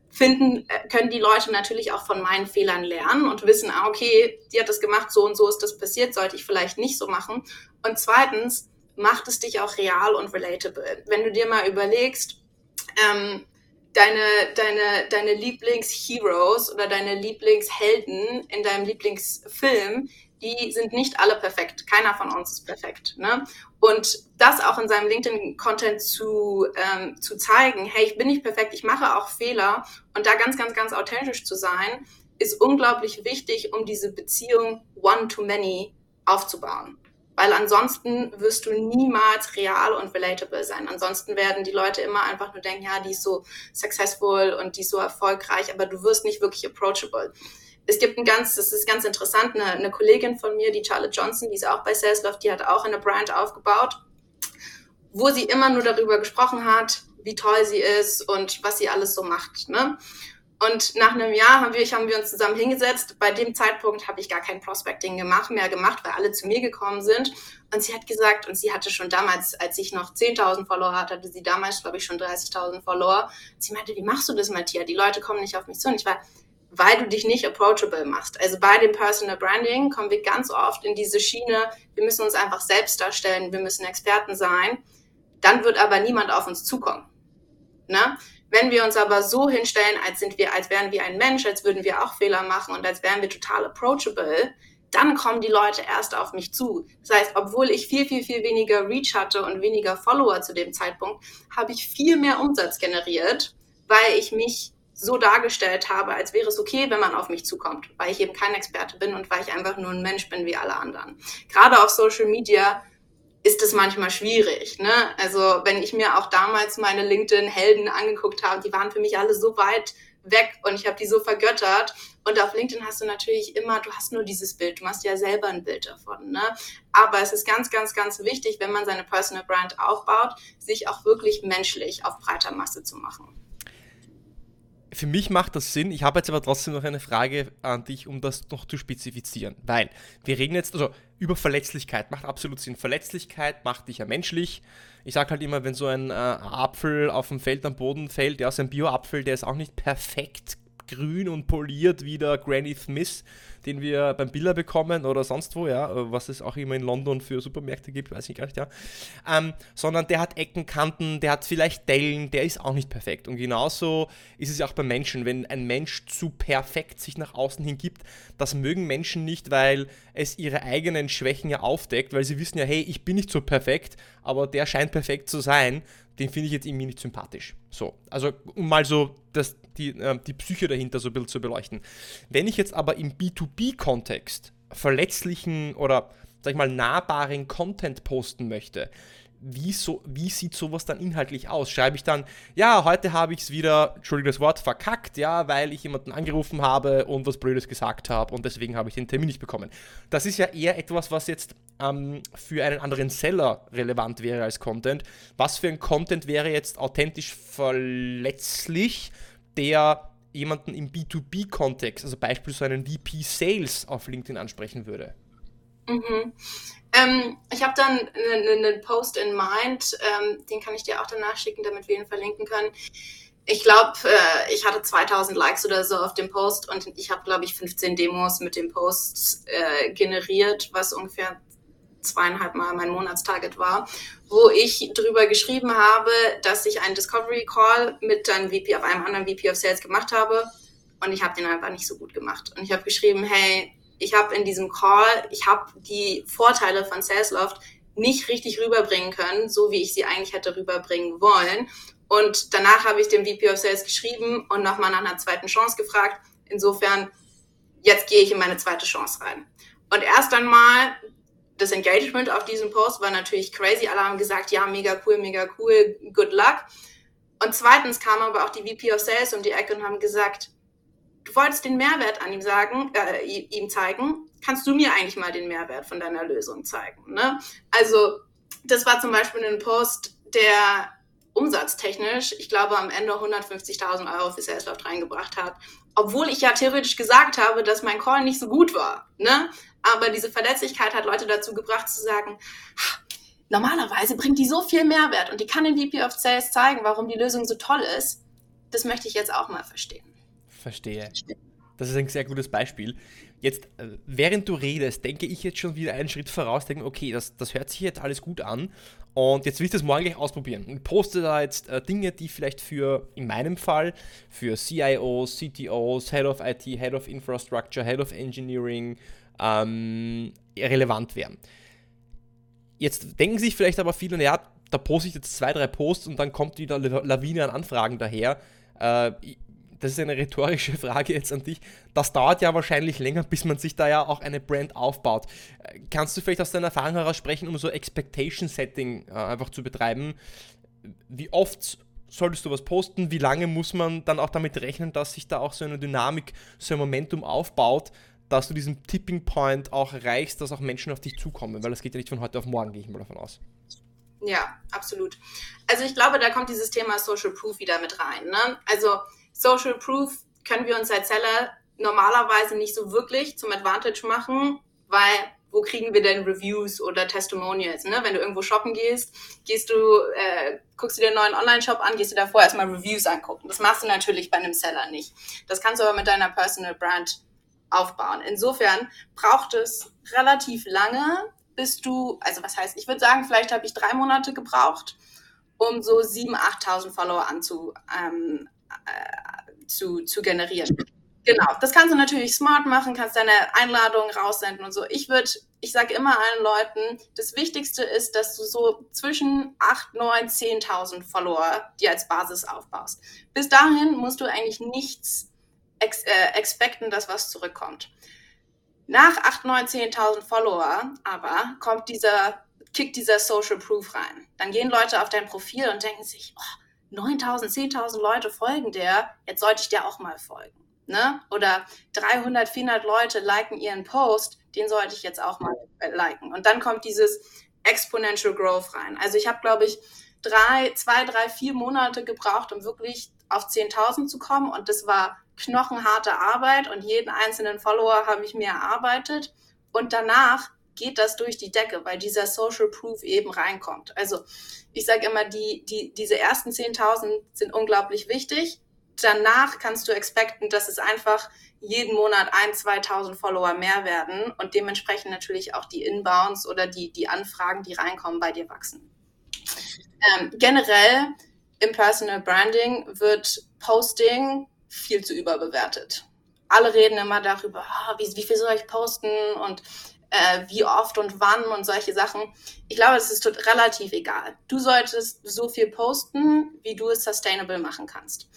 finden, können die Leute natürlich auch von meinen Fehlern lernen und wissen, ah, okay, die hat das gemacht, so und so ist das passiert, sollte ich vielleicht nicht so machen. Und zweitens macht es dich auch real und relatable. Wenn du dir mal überlegst, ähm, deine, deine, deine Lieblings-Heroes oder deine Lieblingshelden in deinem Lieblingsfilm, die sind nicht alle perfekt. Keiner von uns ist perfekt, ne? Und das auch in seinem LinkedIn-Content zu, ähm, zu zeigen, hey, ich bin nicht perfekt, ich mache auch Fehler, und da ganz, ganz, ganz authentisch zu sein, ist unglaublich wichtig, um diese Beziehung one-to-many aufzubauen. Weil ansonsten wirst du niemals real und relatable sein. Ansonsten werden die Leute immer einfach nur denken, ja, die ist so successful und die ist so erfolgreich, aber du wirst nicht wirklich approachable. Es gibt ein ganz, das ist ganz interessant, eine, eine Kollegin von mir, die Charlotte Johnson, die ist auch bei Salesloft, die hat auch eine Brand aufgebaut, wo sie immer nur darüber gesprochen hat, wie toll sie ist und was sie alles so macht, ne? Und nach einem Jahr haben wir, haben wir uns zusammen hingesetzt. Bei dem Zeitpunkt habe ich gar kein Prospecting gemacht, mehr gemacht, weil alle zu mir gekommen sind. Und sie hat gesagt, und sie hatte schon damals, als ich noch zehntausend Follower hatte, hatte sie damals, glaube ich, schon dreißigtausend Follower. Und sie meinte, wie machst du das, Matthias? Die Leute kommen nicht auf mich zu. Und ich war, weil du dich nicht approachable machst. Also bei dem Personal Branding kommen wir ganz oft in diese Schiene, wir müssen uns einfach selbst darstellen, wir müssen Experten sein. Dann wird aber niemand auf uns zukommen, ne? Wenn wir uns aber so hinstellen, als sind wir, als wären wir ein Mensch, als würden wir auch Fehler machen und als wären wir total approachable, dann kommen die Leute erst auf mich zu. Das heißt, obwohl ich viel, viel, viel weniger Reach hatte und weniger Follower zu dem Zeitpunkt, habe ich viel mehr Umsatz generiert, weil ich mich so dargestellt habe, als wäre es okay, wenn man auf mich zukommt, weil ich eben kein Experte bin und weil ich einfach nur ein Mensch bin wie alle anderen. Gerade auf Social Media ist es manchmal schwierig, ne? Also wenn ich mir auch damals meine LinkedIn-Helden angeguckt habe, die waren für mich alle so weit weg und ich habe die so vergöttert. Und auf LinkedIn hast du natürlich immer, du hast nur dieses Bild, du machst ja selber ein Bild davon, ne? Aber es ist ganz, ganz, ganz wichtig, wenn man seine Personal Brand aufbaut, sich auch wirklich menschlich auf breiter Masse zu machen. Für mich macht das Sinn. Ich habe jetzt aber trotzdem noch eine Frage an dich, um das noch zu spezifizieren, weil wir reden jetzt also über Verletzlichkeit. Macht absolut Sinn. Verletzlichkeit macht dich ja menschlich. Ich sage halt immer, wenn so ein äh, Apfel auf dem Feld am Boden fällt, ja, so ein Bio-Apfel, der ist auch nicht perfekt grün und poliert wie der Granny Smith, den wir beim Billa bekommen oder sonst wo, ja, was es auch immer in London für Supermärkte gibt, weiß ich gar nicht, ja, ähm, sondern der hat Ecken, Kanten, der hat vielleicht Dellen, der ist auch nicht perfekt. Und genauso ist es ja auch bei Menschen, wenn ein Mensch zu perfekt sich nach außen hin gibt, das mögen Menschen nicht, weil es ihre eigenen Schwächen ja aufdeckt, weil sie wissen ja, hey, ich bin nicht so perfekt, aber der scheint perfekt zu sein, den finde ich jetzt irgendwie nicht sympathisch. So, also um mal so das, die, äh, die Psyche dahinter so ein bisschen zu beleuchten. Wenn ich jetzt aber im B zwei B-Kontext verletzlichen oder, sag ich mal, nahbaren Content posten möchte, wie, so, wie sieht sowas dann inhaltlich aus? Schreibe ich dann, ja, heute habe ich es wieder, Entschuldigung das Wort, verkackt, ja, weil ich jemanden angerufen habe und was Blödes gesagt habe und deswegen habe ich den Termin nicht bekommen. Das ist ja eher etwas, was jetzt ähm, für einen anderen Seller relevant wäre als Content. Was für ein Content wäre jetzt authentisch verletzlich, der jemanden im B zwei B-Kontext, also beispielsweise einen V P Sales auf LinkedIn ansprechen würde? Mhm. Ähm, ich habe dann einen ne, ne Post in Mind, ähm, den kann ich dir auch danach schicken, damit wir ihn verlinken können. Ich glaube, äh, ich hatte zweitausend Likes oder so auf dem Post und ich habe, glaube ich, fünfzehn Demos mit dem Post äh, generiert, was ungefähr zweieinhalb Mal mein Monatstarget war, wo ich drüber geschrieben habe, dass ich einen Discovery Call mit einem V P auf einem anderen V P of Sales gemacht habe und ich habe den einfach nicht so gut gemacht. Und ich habe geschrieben, hey, ich habe in diesem Call, ich habe die Vorteile von Salesloft nicht richtig rüberbringen können, so wie ich sie eigentlich hätte rüberbringen wollen. Und danach habe ich dem V P of Sales geschrieben und nochmal nach einer zweiten Chance gefragt. Insofern, jetzt gehe ich in meine zweite Chance rein. Und erst einmal, das Engagement auf diesem Post war natürlich crazy. Alle haben gesagt, ja, mega cool, mega cool, good luck. Und zweitens kamen aber auch die V P of Sales um die Ecke und haben gesagt, du wolltest den Mehrwert an ihm sagen, äh, ihm zeigen, kannst du mir eigentlich mal den Mehrwert von deiner Lösung zeigen, ne? Also das war zum Beispiel ein Post, der umsatztechnisch, ich glaube, am Ende hundertfünfzigtausend Euro für Salesloft reingebracht hat, obwohl ich ja theoretisch gesagt habe, dass mein Call nicht so gut war, ne? Aber diese Verletzlichkeit hat Leute dazu gebracht zu sagen, normalerweise bringt die so viel Mehrwert und die kann den V P of Sales zeigen, warum die Lösung so toll ist. Das möchte ich jetzt auch mal verstehen. Verstehe. Das ist ein sehr gutes Beispiel. Jetzt, während du redest, denke ich jetzt schon wieder einen Schritt voraus, denke, okay, das, das hört sich jetzt alles gut an und jetzt will ich das morgen gleich ausprobieren und poste da jetzt äh, Dinge, die vielleicht für, in meinem Fall, für C I Os, C T Os, Head of I T, Head of Infrastructure, Head of Engineering ähm, relevant wären. Jetzt denken sich vielleicht aber viele, naja, da poste ich jetzt zwei, drei Posts und dann kommt wieder eine Lawine an Anfragen daher. Äh, Das ist eine rhetorische Frage jetzt an dich. Das dauert ja wahrscheinlich länger, bis man sich da ja auch eine Brand aufbaut. Kannst du vielleicht aus deiner Erfahrung heraus sprechen, um so Expectation-Setting äh, einfach zu betreiben? Wie oft solltest du was posten? Wie lange muss man dann auch damit rechnen, dass sich da auch so eine Dynamik, so ein Momentum aufbaut, dass du diesen Tipping-Point auch erreichst, dass auch Menschen auf dich zukommen? Weil das geht ja nicht von heute auf morgen, gehe ich mal davon aus. Ja, absolut. Also ich glaube, da kommt dieses Thema Social Proof wieder mit rein, ne? Also Social Proof können wir uns als Seller normalerweise nicht so wirklich zum Advantage machen, weil wo kriegen wir denn Reviews oder Testimonials, ne? Wenn du irgendwo shoppen gehst, gehst du, äh, guckst du dir einen neuen Online-Shop an, gehst du davor erstmal Reviews angucken. Das machst du natürlich bei einem Seller nicht. Das kannst du aber mit deiner Personal Brand aufbauen. Insofern braucht es relativ lange, bis du, also was heißt, ich würde sagen, vielleicht habe ich drei Monate gebraucht, um so siebentausend, achttausend Follower anzu ähm, Zu, zu generieren. Genau, das kannst du natürlich smart machen, kannst deine Einladungen raussenden und so. Ich würde, ich sage immer allen Leuten, das Wichtigste ist, dass du so zwischen acht, neun, zehntausend Follower dir als Basis aufbaust. Bis dahin musst du eigentlich nichts ex- äh, expecten, dass was zurückkommt. Nach acht, neun, zehntausend Follower aber kommt dieser, kickt dieser Social Proof rein. Dann gehen Leute auf dein Profil und denken sich, oh, neuntausend, zehntausend Leute folgen der, jetzt sollte ich der auch mal folgen, ne? Oder dreihundert, vierhundert Leute liken ihren Post, den sollte ich jetzt auch mal liken. Und dann kommt dieses Exponential Growth rein. Also ich habe, glaube ich, drei, zwei, drei, vier Monate gebraucht, um wirklich auf zehntausend zu kommen. Und das war knochenharte Arbeit und jeden einzelnen Follower habe ich mir erarbeitet. Und danach geht das durch die Decke, weil dieser Social Proof eben reinkommt. Also ich sage immer, die, die, diese ersten zehntausend sind unglaublich wichtig. Danach kannst du expecten, dass es einfach jeden Monat ein-, zweitausend Follower mehr werden und dementsprechend natürlich auch die Inbounds oder die, die Anfragen, die reinkommen, bei dir wachsen. Ähm, generell im Personal Branding wird Posting viel zu überbewertet. Alle reden immer darüber, oh, wie, wie viel soll ich posten und wie oft und wann und solche Sachen. Ich glaube, es ist relativ egal. Du solltest so viel posten, wie du es sustainable machen kannst.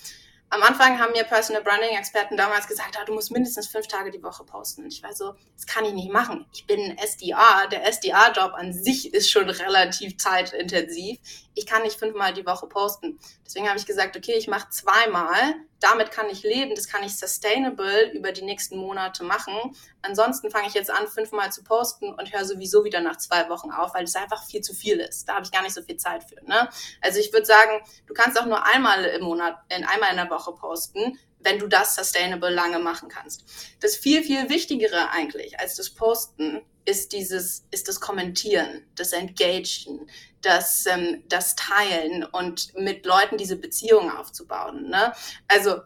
Am Anfang haben mir Personal Branding Experten damals gesagt, ah, du musst mindestens fünf Tage die Woche posten. Und ich war so, das kann ich nicht machen. Ich bin ein S D A. Der S D A-Job an sich ist schon relativ zeitintensiv. Ich kann nicht fünfmal die Woche posten. Deswegen habe ich gesagt, okay, ich mache zweimal. Damit kann ich leben. Das kann ich sustainable über die nächsten Monate machen. Ansonsten fange ich jetzt an, fünfmal zu posten und höre sowieso wieder nach zwei Wochen auf, weil es einfach viel zu viel ist. Da habe ich gar nicht so viel Zeit für, ne? Also ich würde sagen, du kannst auch nur einmal im Monat, in einmal in der Woche posten, wenn du das sustainable lange machen kannst. Das viel, viel Wichtigere eigentlich als das Posten ist dieses, ist das Kommentieren, das Engagen, das, ähm, das Teilen und mit Leuten diese Beziehungen aufzubauen, ne? Also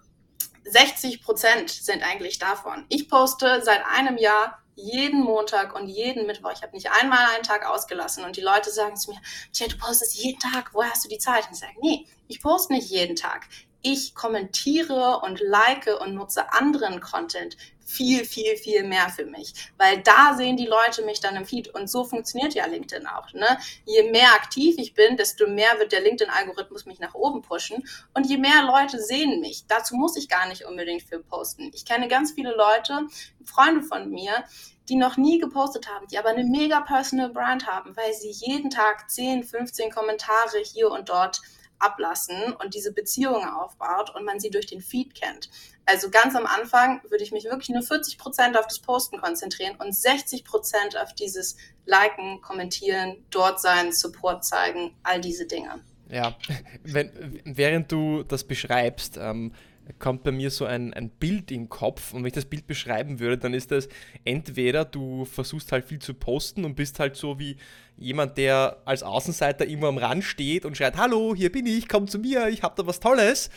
sechzig Prozent sind eigentlich davon. Ich poste seit einem Jahr jeden Montag und jeden Mittwoch. Ich habe nicht einmal einen Tag ausgelassen. Und die Leute sagen zu mir, Tja, du postest jeden Tag, woher hast du die Zeit? Und ich sage, nee, ich poste nicht jeden Tag. Ich kommentiere und like und nutze anderen Content viel, viel, viel mehr für mich. Weil da sehen die Leute mich dann im Feed. Und so funktioniert ja LinkedIn auch. Ne? Je mehr aktiv ich bin, desto mehr wird der LinkedIn-Algorithmus mich nach oben pushen. Und je mehr Leute sehen mich. Dazu muss ich gar nicht unbedingt für posten. Ich kenne ganz viele Leute, Freunde von mir, die noch nie gepostet haben, die aber eine mega Personal Brand haben, weil sie jeden Tag zehn, fünfzehn Kommentare hier und dort ablassen und diese Beziehungen aufbaut und man sie durch den Feed kennt. Also ganz am Anfang würde ich mich wirklich nur vierzig Prozent auf das Posten konzentrieren und sechzig Prozent auf dieses Liken, Kommentieren, dort sein, Support zeigen, all diese Dinge. Ja, wenn, während du das beschreibst, ähm, kommt bei mir so ein, ein Bild im Kopf, und wenn ich das Bild beschreiben würde, dann ist das entweder du versuchst halt viel zu posten und bist halt so wie jemand, der als Außenseiter immer am Rand steht und schreit, hallo, hier bin ich, komm zu mir, ich hab da was Tolles.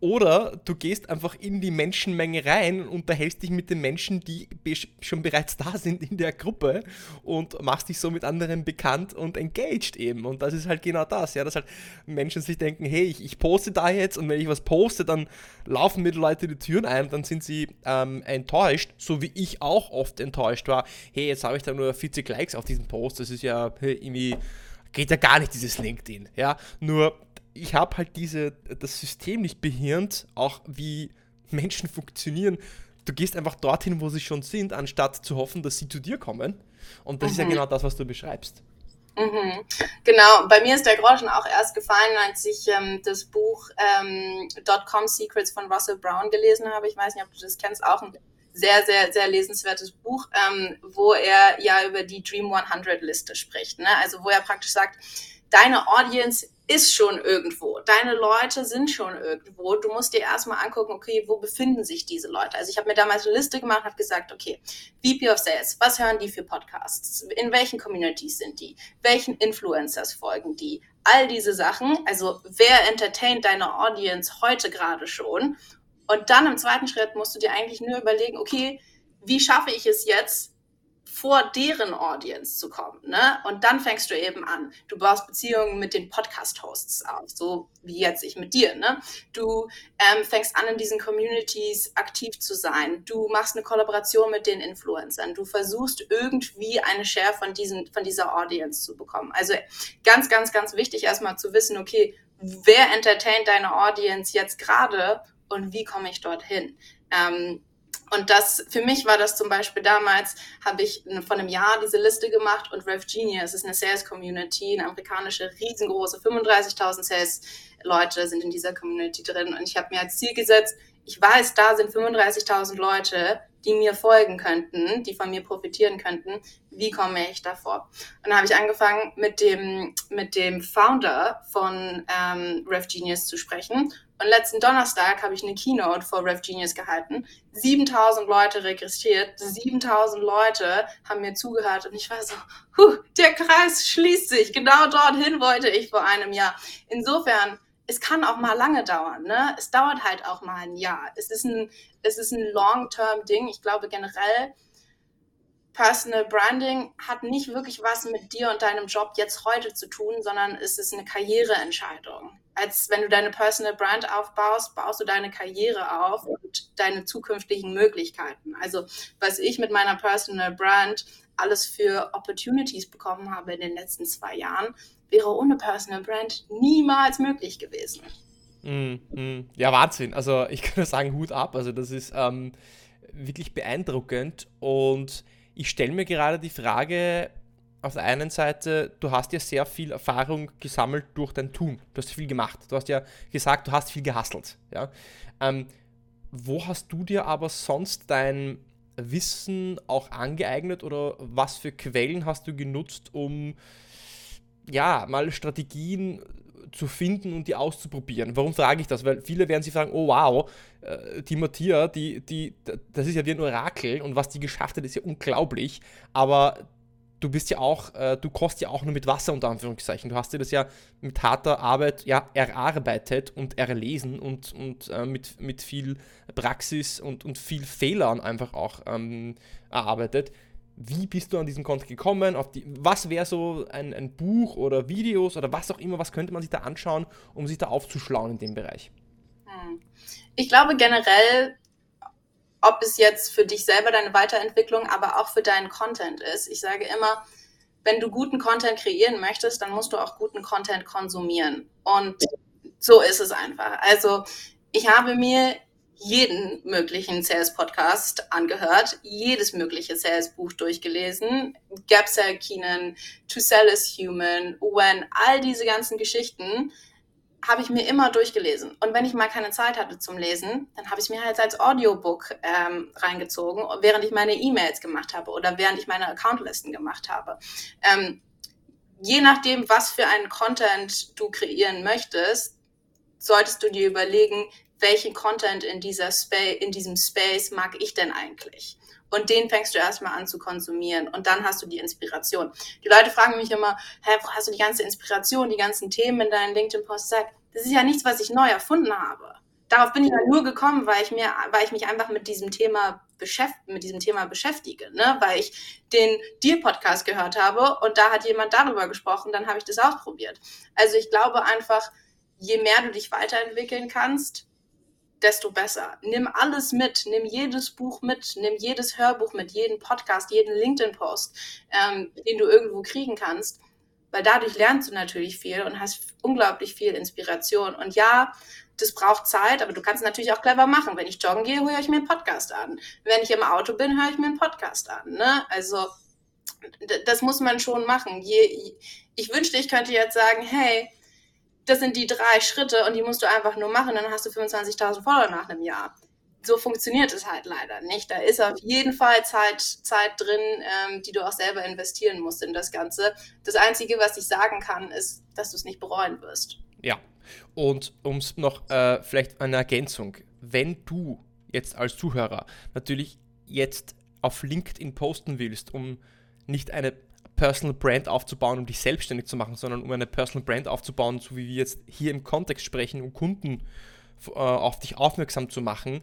Oder du gehst einfach in die Menschenmenge rein und unterhältst dich mit den Menschen, die schon bereits da sind in der Gruppe, und machst dich so mit anderen bekannt und engaged eben. Und das ist halt genau das, ja, dass halt Menschen sich denken, hey, ich, ich poste da jetzt, und wenn ich was poste, dann laufen mir die Leute die Türen ein, dann sind sie ähm, enttäuscht, so wie ich auch oft enttäuscht war. Hey, jetzt habe ich da nur vierzig Likes auf diesem Post, das ist ja irgendwie, geht ja gar nicht, dieses LinkedIn, ja, nur ich habe halt diese, das System nicht behirnt, auch wie Menschen funktionieren. Du gehst einfach dorthin, wo sie schon sind, anstatt zu hoffen, dass sie zu dir kommen. Und das mhm. ist ja genau das, was du beschreibst. Mhm. Genau, bei mir ist der Groschen auch erst gefallen, als ich ähm, das Buch ähm, Dotcom Secrets von Russell Brown gelesen habe. Ich weiß nicht, ob du das kennst, auch ein sehr, sehr, sehr lesenswertes Buch, ähm, wo er ja über die Dream hundert-Liste spricht. Ne? Also wo er praktisch sagt, deine Audience ist schon irgendwo. Deine Leute sind schon irgendwo. Du musst dir erstmal angucken, okay, wo befinden sich diese Leute? Also ich habe mir damals eine Liste gemacht und habe gesagt, okay, V P of Sales, was hören die für Podcasts? In welchen Communities sind die? Welchen Influencers folgen die? All diese Sachen. Also wer entertaint deine Audience heute gerade schon? Und dann im zweiten Schritt musst du dir eigentlich nur überlegen, okay, wie schaffe ich es jetzt, vor deren Audience zu kommen, ne? Und dann fängst du eben an. Du baust Beziehungen mit den Podcast-Hosts auf, so wie jetzt ich mit dir, ne? Du ähm, fängst an, in diesen Communities aktiv zu sein. Du machst eine Kollaboration mit den Influencern. Du versuchst irgendwie eine Share von diesen, von dieser Audience zu bekommen. Also ganz, ganz, ganz wichtig, erstmal zu wissen, okay, wer entertaint deine Audience jetzt gerade und wie komme ich dorthin? Ähm, Und das, für mich war das zum Beispiel damals, habe ich von einem Jahr diese Liste gemacht, und RevGenius ist eine Sales-Community, eine amerikanische, riesengroße, fünfunddreißigtausend Sales-Leute sind in dieser Community drin, und ich habe mir als Ziel gesetzt, ich weiß, da sind fünfunddreißigtausend Leute, die mir folgen könnten, die von mir profitieren könnten, wie komme ich davor? Und dann habe ich angefangen, mit dem, mit dem Founder von ähm, RevGenius zu sprechen. Und letzten Donnerstag habe ich eine Keynote vor RevGenius gehalten, siebentausend Leute registriert, siebentausend Leute haben mir zugehört, und ich war so, huh, der Kreis schließt sich, genau dorthin wollte ich vor einem Jahr. Insofern, es kann auch mal lange dauern, ne? Es dauert halt auch mal ein Jahr. Es ist ein, es ist ein Long-Term-Ding. Ich glaube generell, Personal Branding hat nicht wirklich was mit dir und deinem Job jetzt heute zu tun, sondern es ist eine Karriereentscheidung. Als wenn du deine Personal Brand aufbaust, baust du deine Karriere auf und deine zukünftigen Möglichkeiten. Also was ich mit meiner Personal Brand alles für Opportunities bekommen habe in den letzten zwei Jahren, wäre ohne Personal Brand niemals möglich gewesen. Mm, mm. Ja, Wahnsinn. Also ich kann nur sagen, Hut ab. Also das ist ähm, wirklich beeindruckend, und ich stelle mir gerade die Frage, auf der einen Seite, du hast ja sehr viel Erfahrung gesammelt durch dein Tun. Du hast viel gemacht. Du hast ja gesagt, du hast viel gehustelt. Ja? Ähm, wo hast du dir aber sonst dein Wissen auch angeeignet, oder was für Quellen hast du genutzt, um ja mal Strategien zu finden und die auszuprobieren? Warum frage ich das? Weil viele werden sich fragen, oh wow, die Mattia, die, die, das ist ja wie ein Orakel, und was die geschafft hat, ist ja unglaublich, aber du bist ja auch, du kochst ja auch nur mit Wasser, unter Anführungszeichen. Du hast dir das ja mit harter Arbeit ja erarbeitet und erlesen und, und äh, mit, mit viel Praxis und, und viel Fehlern einfach auch ähm, erarbeitet. wie bist du an diesen Content gekommen, auf die, was wäre so ein, ein Buch oder Videos oder was auch immer, was könnte man sich da anschauen, um sich da aufzuschlauen in dem Bereich? Ich glaube generell, ob es jetzt für dich selber deine Weiterentwicklung, aber auch für deinen Content ist. Ich sage immer, wenn du guten Content kreieren möchtest, dann musst du auch guten Content konsumieren. Und so ist es einfach. Also ich habe mir jeden möglichen Sales-Podcast angehört, jedes mögliche Sales-Buch durchgelesen, Gap Selling, Keenan, To Sell is Human, When, all diese ganzen Geschichten habe ich mir immer durchgelesen. Und wenn ich mal keine Zeit hatte zum Lesen, dann habe ich es mir halt als Audiobook ähm, reingezogen, während ich meine E-Mails gemacht habe oder während ich meine Accountlisten gemacht habe. Ähm, je nachdem, was für einen Content du kreieren möchtest, solltest du dir überlegen, welchen Content in, dieser Spa- in diesem Space mag ich denn eigentlich? Und den fängst du erstmal an zu konsumieren und dann hast du die Inspiration. Die Leute fragen mich immer, hä, wo hast du die ganze Inspiration, die ganzen Themen in deinen LinkedIn-Posts? Sag, das ist ja nichts, was ich neu erfunden habe. Darauf bin ich ja nur gekommen, weil ich, mir, weil ich mich einfach mit diesem Thema, beschäft- mit diesem Thema beschäftige, ne? Weil ich den Deal-Podcast gehört habe und da hat jemand darüber gesprochen, dann habe ich das ausprobiert. Also ich glaube einfach, je mehr du dich weiterentwickeln kannst, desto besser. Nimm alles mit, nimm jedes Buch mit, nimm jedes Hörbuch mit, jeden Podcast, jeden LinkedIn-Post, ähm, den du irgendwo kriegen kannst, weil dadurch lernst du natürlich viel und hast unglaublich viel Inspiration. Und ja, das braucht Zeit, aber du kannst es natürlich auch clever machen. Wenn ich joggen gehe, höre ich mir einen Podcast an. Wenn ich im Auto bin, höre ich mir einen Podcast an. Ne? Also d- das muss man schon machen. Je, ich wünschte, ich könnte jetzt sagen, hey, das sind die drei Schritte und die musst du einfach nur machen, dann hast du fünfundzwanzigtausend Follower nach einem Jahr. So funktioniert es halt leider nicht. Da ist auf jeden Fall Zeit, Zeit drin, ähm, die du auch selber investieren musst in das Ganze. Das Einzige, was ich sagen kann, ist, dass du es nicht bereuen wirst. Ja, und um es noch äh, vielleicht eine Ergänzung. Wenn du jetzt als Zuhörer natürlich jetzt auf LinkedIn posten willst, um nicht eine Personal Brand aufzubauen, um dich selbstständig zu machen, sondern um eine Personal Brand aufzubauen, so wie wir jetzt hier im Kontext sprechen, um Kunden äh, auf dich aufmerksam zu machen,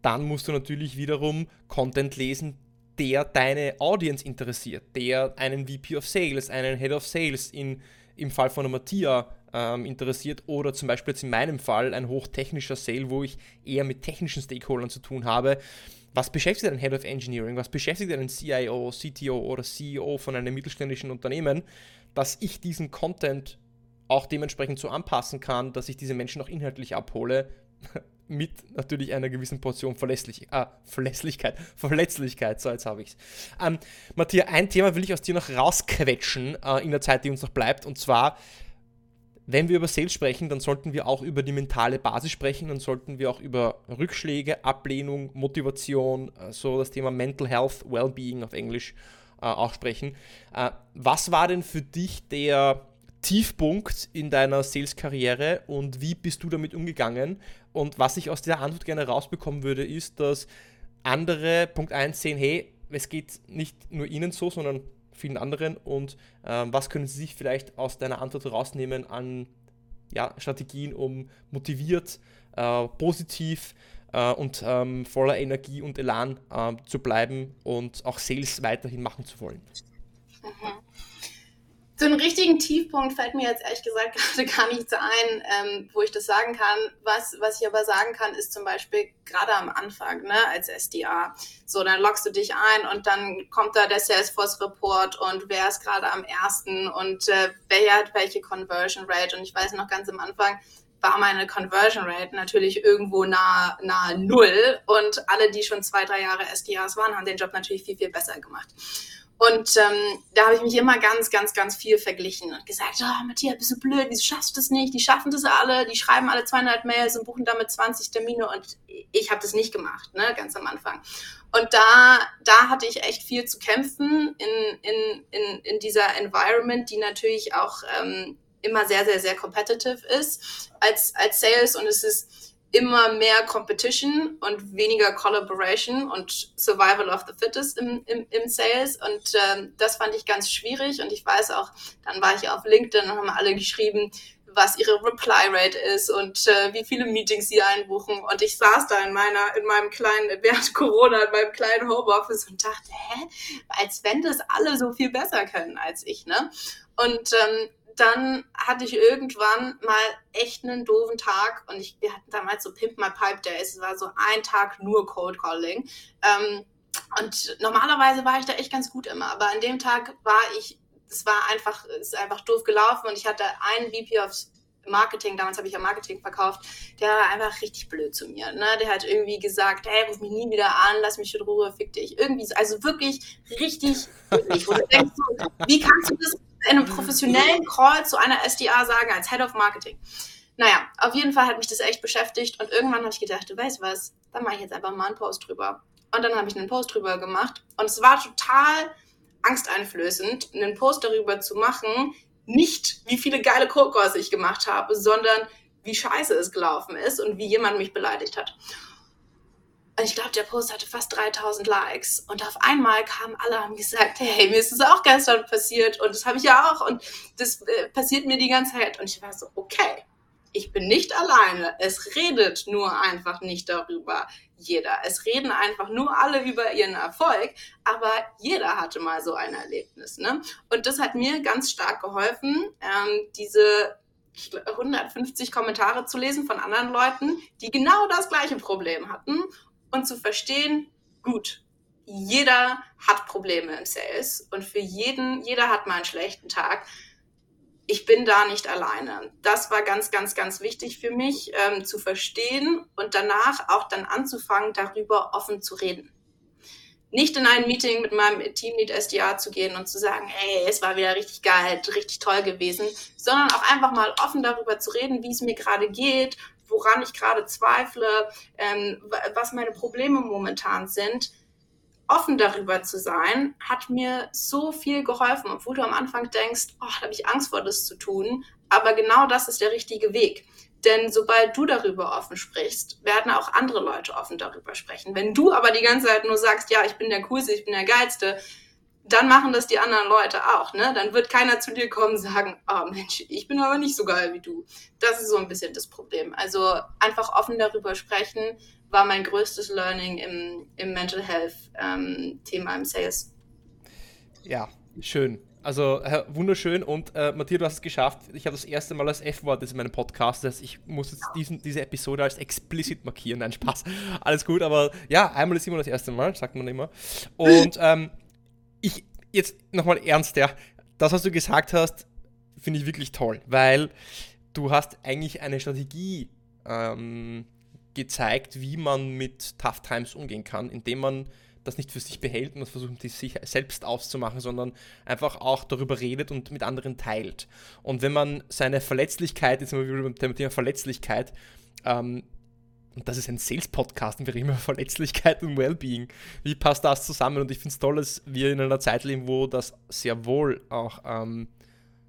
dann musst du natürlich wiederum Content lesen, der deine Audience interessiert, der einen V P of Sales, einen Head of Sales in, im Fall von Mattia ähm, interessiert oder zum Beispiel jetzt in meinem Fall ein hochtechnischer Sale, wo ich eher mit technischen Stakeholdern zu tun habe. Was beschäftigt einen Head of Engineering, was beschäftigt einen C I O, C T O oder C E O von einem mittelständischen Unternehmen, dass ich diesen Content auch dementsprechend so anpassen kann, dass ich diese Menschen auch inhaltlich abhole, mit natürlich einer gewissen Portion Verlässlich- ah, Verlässlichkeit, Verletzlichkeit, so jetzt habe ich es. Ähm, Matthias, ein Thema will ich aus dir noch rausquetschen äh, in der Zeit, die uns noch bleibt, und zwar, wenn wir über Sales sprechen, dann sollten wir auch über die mentale Basis sprechen, dann sollten wir auch über Rückschläge, Ablehnung, Motivation, so das Thema Mental Health, Wellbeing auf Englisch äh, auch sprechen. Äh, was war denn für dich der Tiefpunkt in deiner Sales-Karriere und wie bist du damit umgegangen? Und was ich aus dieser Antwort gerne rausbekommen würde, ist, dass andere Punkt eins sehen, hey, es geht nicht nur ihnen so, sondern vielen anderen und ähm, was können Sie sich vielleicht aus deiner Antwort herausnehmen an ja, Strategien, um motiviert, äh, positiv äh, und ähm, voller Energie und Elan äh, zu bleiben und auch Sales weiterhin machen zu wollen? Mhm. So einen richtigen Tiefpunkt fällt mir jetzt ehrlich gesagt gerade gar nichts ein, ähm, wo ich das sagen kann. Was, was ich aber sagen kann, ist zum Beispiel gerade am Anfang, ne, als S D A. So, dann loggst du dich ein und dann kommt da der Salesforce-Report und wer ist gerade am ersten und äh, wer hat welche Conversion Rate. Und ich weiß noch, ganz am Anfang war meine Conversion Rate natürlich irgendwo nahe, nahe Null. Und alle, die schon zwei, drei Jahre S D As waren, haben den Job natürlich viel, viel besser gemacht. Und ähm, da habe ich mich immer ganz, ganz, ganz viel verglichen und gesagt, oh, Matthias, bist du blöd, wieso schaffst du das nicht? Die schaffen das alle, die schreiben alle zweihundert Mails und buchen damit zwanzig Termine und ich habe das nicht gemacht, ne, ganz am Anfang. Und da, da hatte ich echt viel zu kämpfen in, in, in, in dieser Environment, die natürlich auch ähm, immer sehr, sehr, sehr competitive ist als, als Sales und es ist immer mehr Competition und weniger Collaboration und Survival of the Fittest im, im, im Sales und ähm, das fand ich ganz schwierig und ich weiß auch, dann war ich auf LinkedIn und haben alle geschrieben, was ihre Reply-Rate ist und äh, wie viele Meetings sie einbuchen. Und ich saß da in meiner, in meinem kleinen, während Corona, in meinem kleinen Homeoffice und dachte, hä? Als wenn das alle so viel besser können als ich, ne? Und ähm, dann hatte ich irgendwann mal echt einen doofen Tag und ich, wir hatten damals so Pimp My Pipe Days, es war so ein Tag nur Cold Calling. Ähm, und normalerweise war ich da echt ganz gut immer, aber an dem Tag war ich, es war einfach, es ist einfach doof gelaufen und ich hatte einen V P of Marketing, damals habe ich ja Marketing verkauft, der war einfach richtig blöd zu mir, ne? Der hat irgendwie gesagt, hey, ruf mich nie wieder an, lass mich in Ruhe, fick dich. Irgendwie, also wirklich richtig, wirklich. Wo du denkst, wie kannst du das in einem professionellen Call zu einer S D A sagen, als Head of Marketing? Naja, auf jeden Fall hat mich das echt beschäftigt und irgendwann habe ich gedacht, du weißt was, dann mache ich jetzt einfach mal einen Post drüber. Und dann habe ich einen Post drüber gemacht und es war total angsteinflößend, einen Post darüber zu machen, nicht wie viele geile Cold Calls ich gemacht habe, sondern wie scheiße es gelaufen ist und wie jemand mich beleidigt hat. Und ich glaube, der Post hatte fast dreitausend Likes. Und auf einmal kamen alle und haben gesagt, hey, mir ist das auch gestern passiert. Und das habe ich ja auch. Und das äh, passiert mir die ganze Zeit. Und ich war so, okay, ich bin nicht alleine. Es redet nur einfach nicht darüber jeder. Es reden einfach nur alle über ihren Erfolg. Aber jeder hatte mal so ein Erlebnis, ne? Und das hat mir ganz stark geholfen, ähm, diese hundertfünfzig Kommentare zu lesen von anderen Leuten, die genau das gleiche Problem hatten. Und zu verstehen, gut, jeder hat Probleme im Sales und für jeden, jeder hat mal einen schlechten Tag. Ich bin da nicht alleine. Das war ganz, ganz, ganz wichtig für mich, ähm, zu verstehen und danach auch dann anzufangen, darüber offen zu reden. Nicht in ein Meeting mit meinem Teamlead S D A zu gehen und zu sagen, ey, es war wieder richtig geil, richtig toll gewesen, sondern auch einfach mal offen darüber zu reden, wie es mir gerade geht, woran ich gerade zweifle, ähm, was meine Probleme momentan sind. Offen darüber zu sein, hat mir so viel geholfen, obwohl du am Anfang denkst, oh, da habe ich Angst vor, das zu tun. Aber genau das ist der richtige Weg. Denn sobald du darüber offen sprichst, werden auch andere Leute offen darüber sprechen. Wenn du aber die ganze Zeit nur sagst, ja, ich bin der Coolste, ich bin der Geilste, dann machen das die anderen Leute auch, ne? Dann wird keiner zu dir kommen und sagen, oh Mensch, ich bin aber nicht so geil wie du. Das ist so ein bisschen das Problem. Also einfach offen darüber sprechen war mein größtes Learning im, im Mental Health ähm, Thema im Sales. Ja, schön. Also wunderschön und äh, Matthias, du hast es geschafft. Ich habe das erste Mal als F-Wort in meinem Podcast, das heißt, ich muss jetzt diesen, diese Episode als explicit markieren. Nein, Spaß. Alles gut, aber ja, einmal ist immer das erste Mal, sagt man immer. Und ähm, ich, jetzt nochmal ernst, ja, das, was du gesagt hast, finde ich wirklich toll, weil du hast eigentlich eine Strategie ähm, gezeigt, wie man mit Tough Times umgehen kann, indem man das nicht für sich behält und versucht, es sich selbst auszumachen, sondern einfach auch darüber redet und mit anderen teilt. Und wenn man seine Verletzlichkeit, jetzt sind wir wieder beim Thema Verletzlichkeit, ähm, und das ist ein Sales-Podcast und wir reden über Verletzlichkeit und Wellbeing. Wie passt das zusammen? Und ich finde es toll, dass wir in einer Zeit leben, wo das sehr wohl auch, ähm,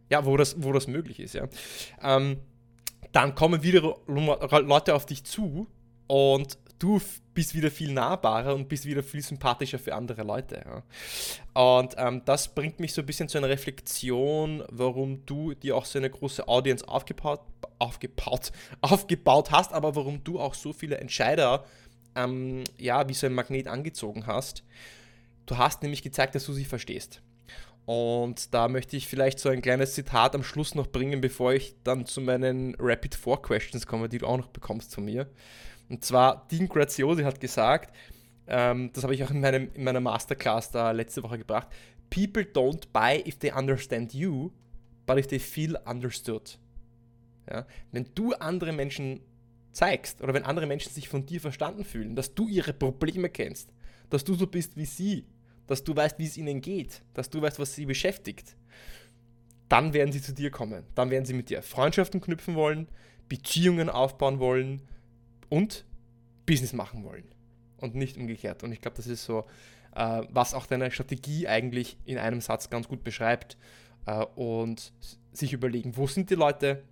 ja, wo das, wo das möglich ist, ja. Ähm, dann kommen wieder Leute auf dich zu und du bist wieder viel nahbarer und bist wieder viel sympathischer für andere Leute. Ja. Und ähm, das bringt mich so ein bisschen zu einer Reflexion, warum du dir auch so eine große Audience aufgebaut, aufgebaut, aufgebaut hast, aber warum du auch so viele Entscheider ähm, ja, wie so ein Magnet angezogen hast. Du hast nämlich gezeigt, dass du sie verstehst. Und da möchte ich vielleicht so ein kleines Zitat am Schluss noch bringen, bevor ich dann zu meinen Rapid-Four-Questions komme, die du auch noch bekommst von mir. Und zwar, Dean Graziosi hat gesagt, ähm, das habe ich auch in, meinem, in meiner Masterclass da letzte Woche gebracht, people don't buy if they understand you, but if they feel understood. Ja? Wenn du andere Menschen zeigst oder wenn andere Menschen sich von dir verstanden fühlen, dass du ihre Probleme kennst, dass du so bist wie sie, dass du weißt, wie es ihnen geht, dass du weißt, was sie beschäftigt, dann werden sie zu dir kommen. Dann werden sie mit dir Freundschaften knüpfen wollen, Beziehungen aufbauen wollen, und Business machen wollen und nicht umgekehrt. Und ich glaube, das ist so, äh, was auch deine Strategie eigentlich in einem Satz ganz gut beschreibt äh, und sich überlegen, wo sind die Leute,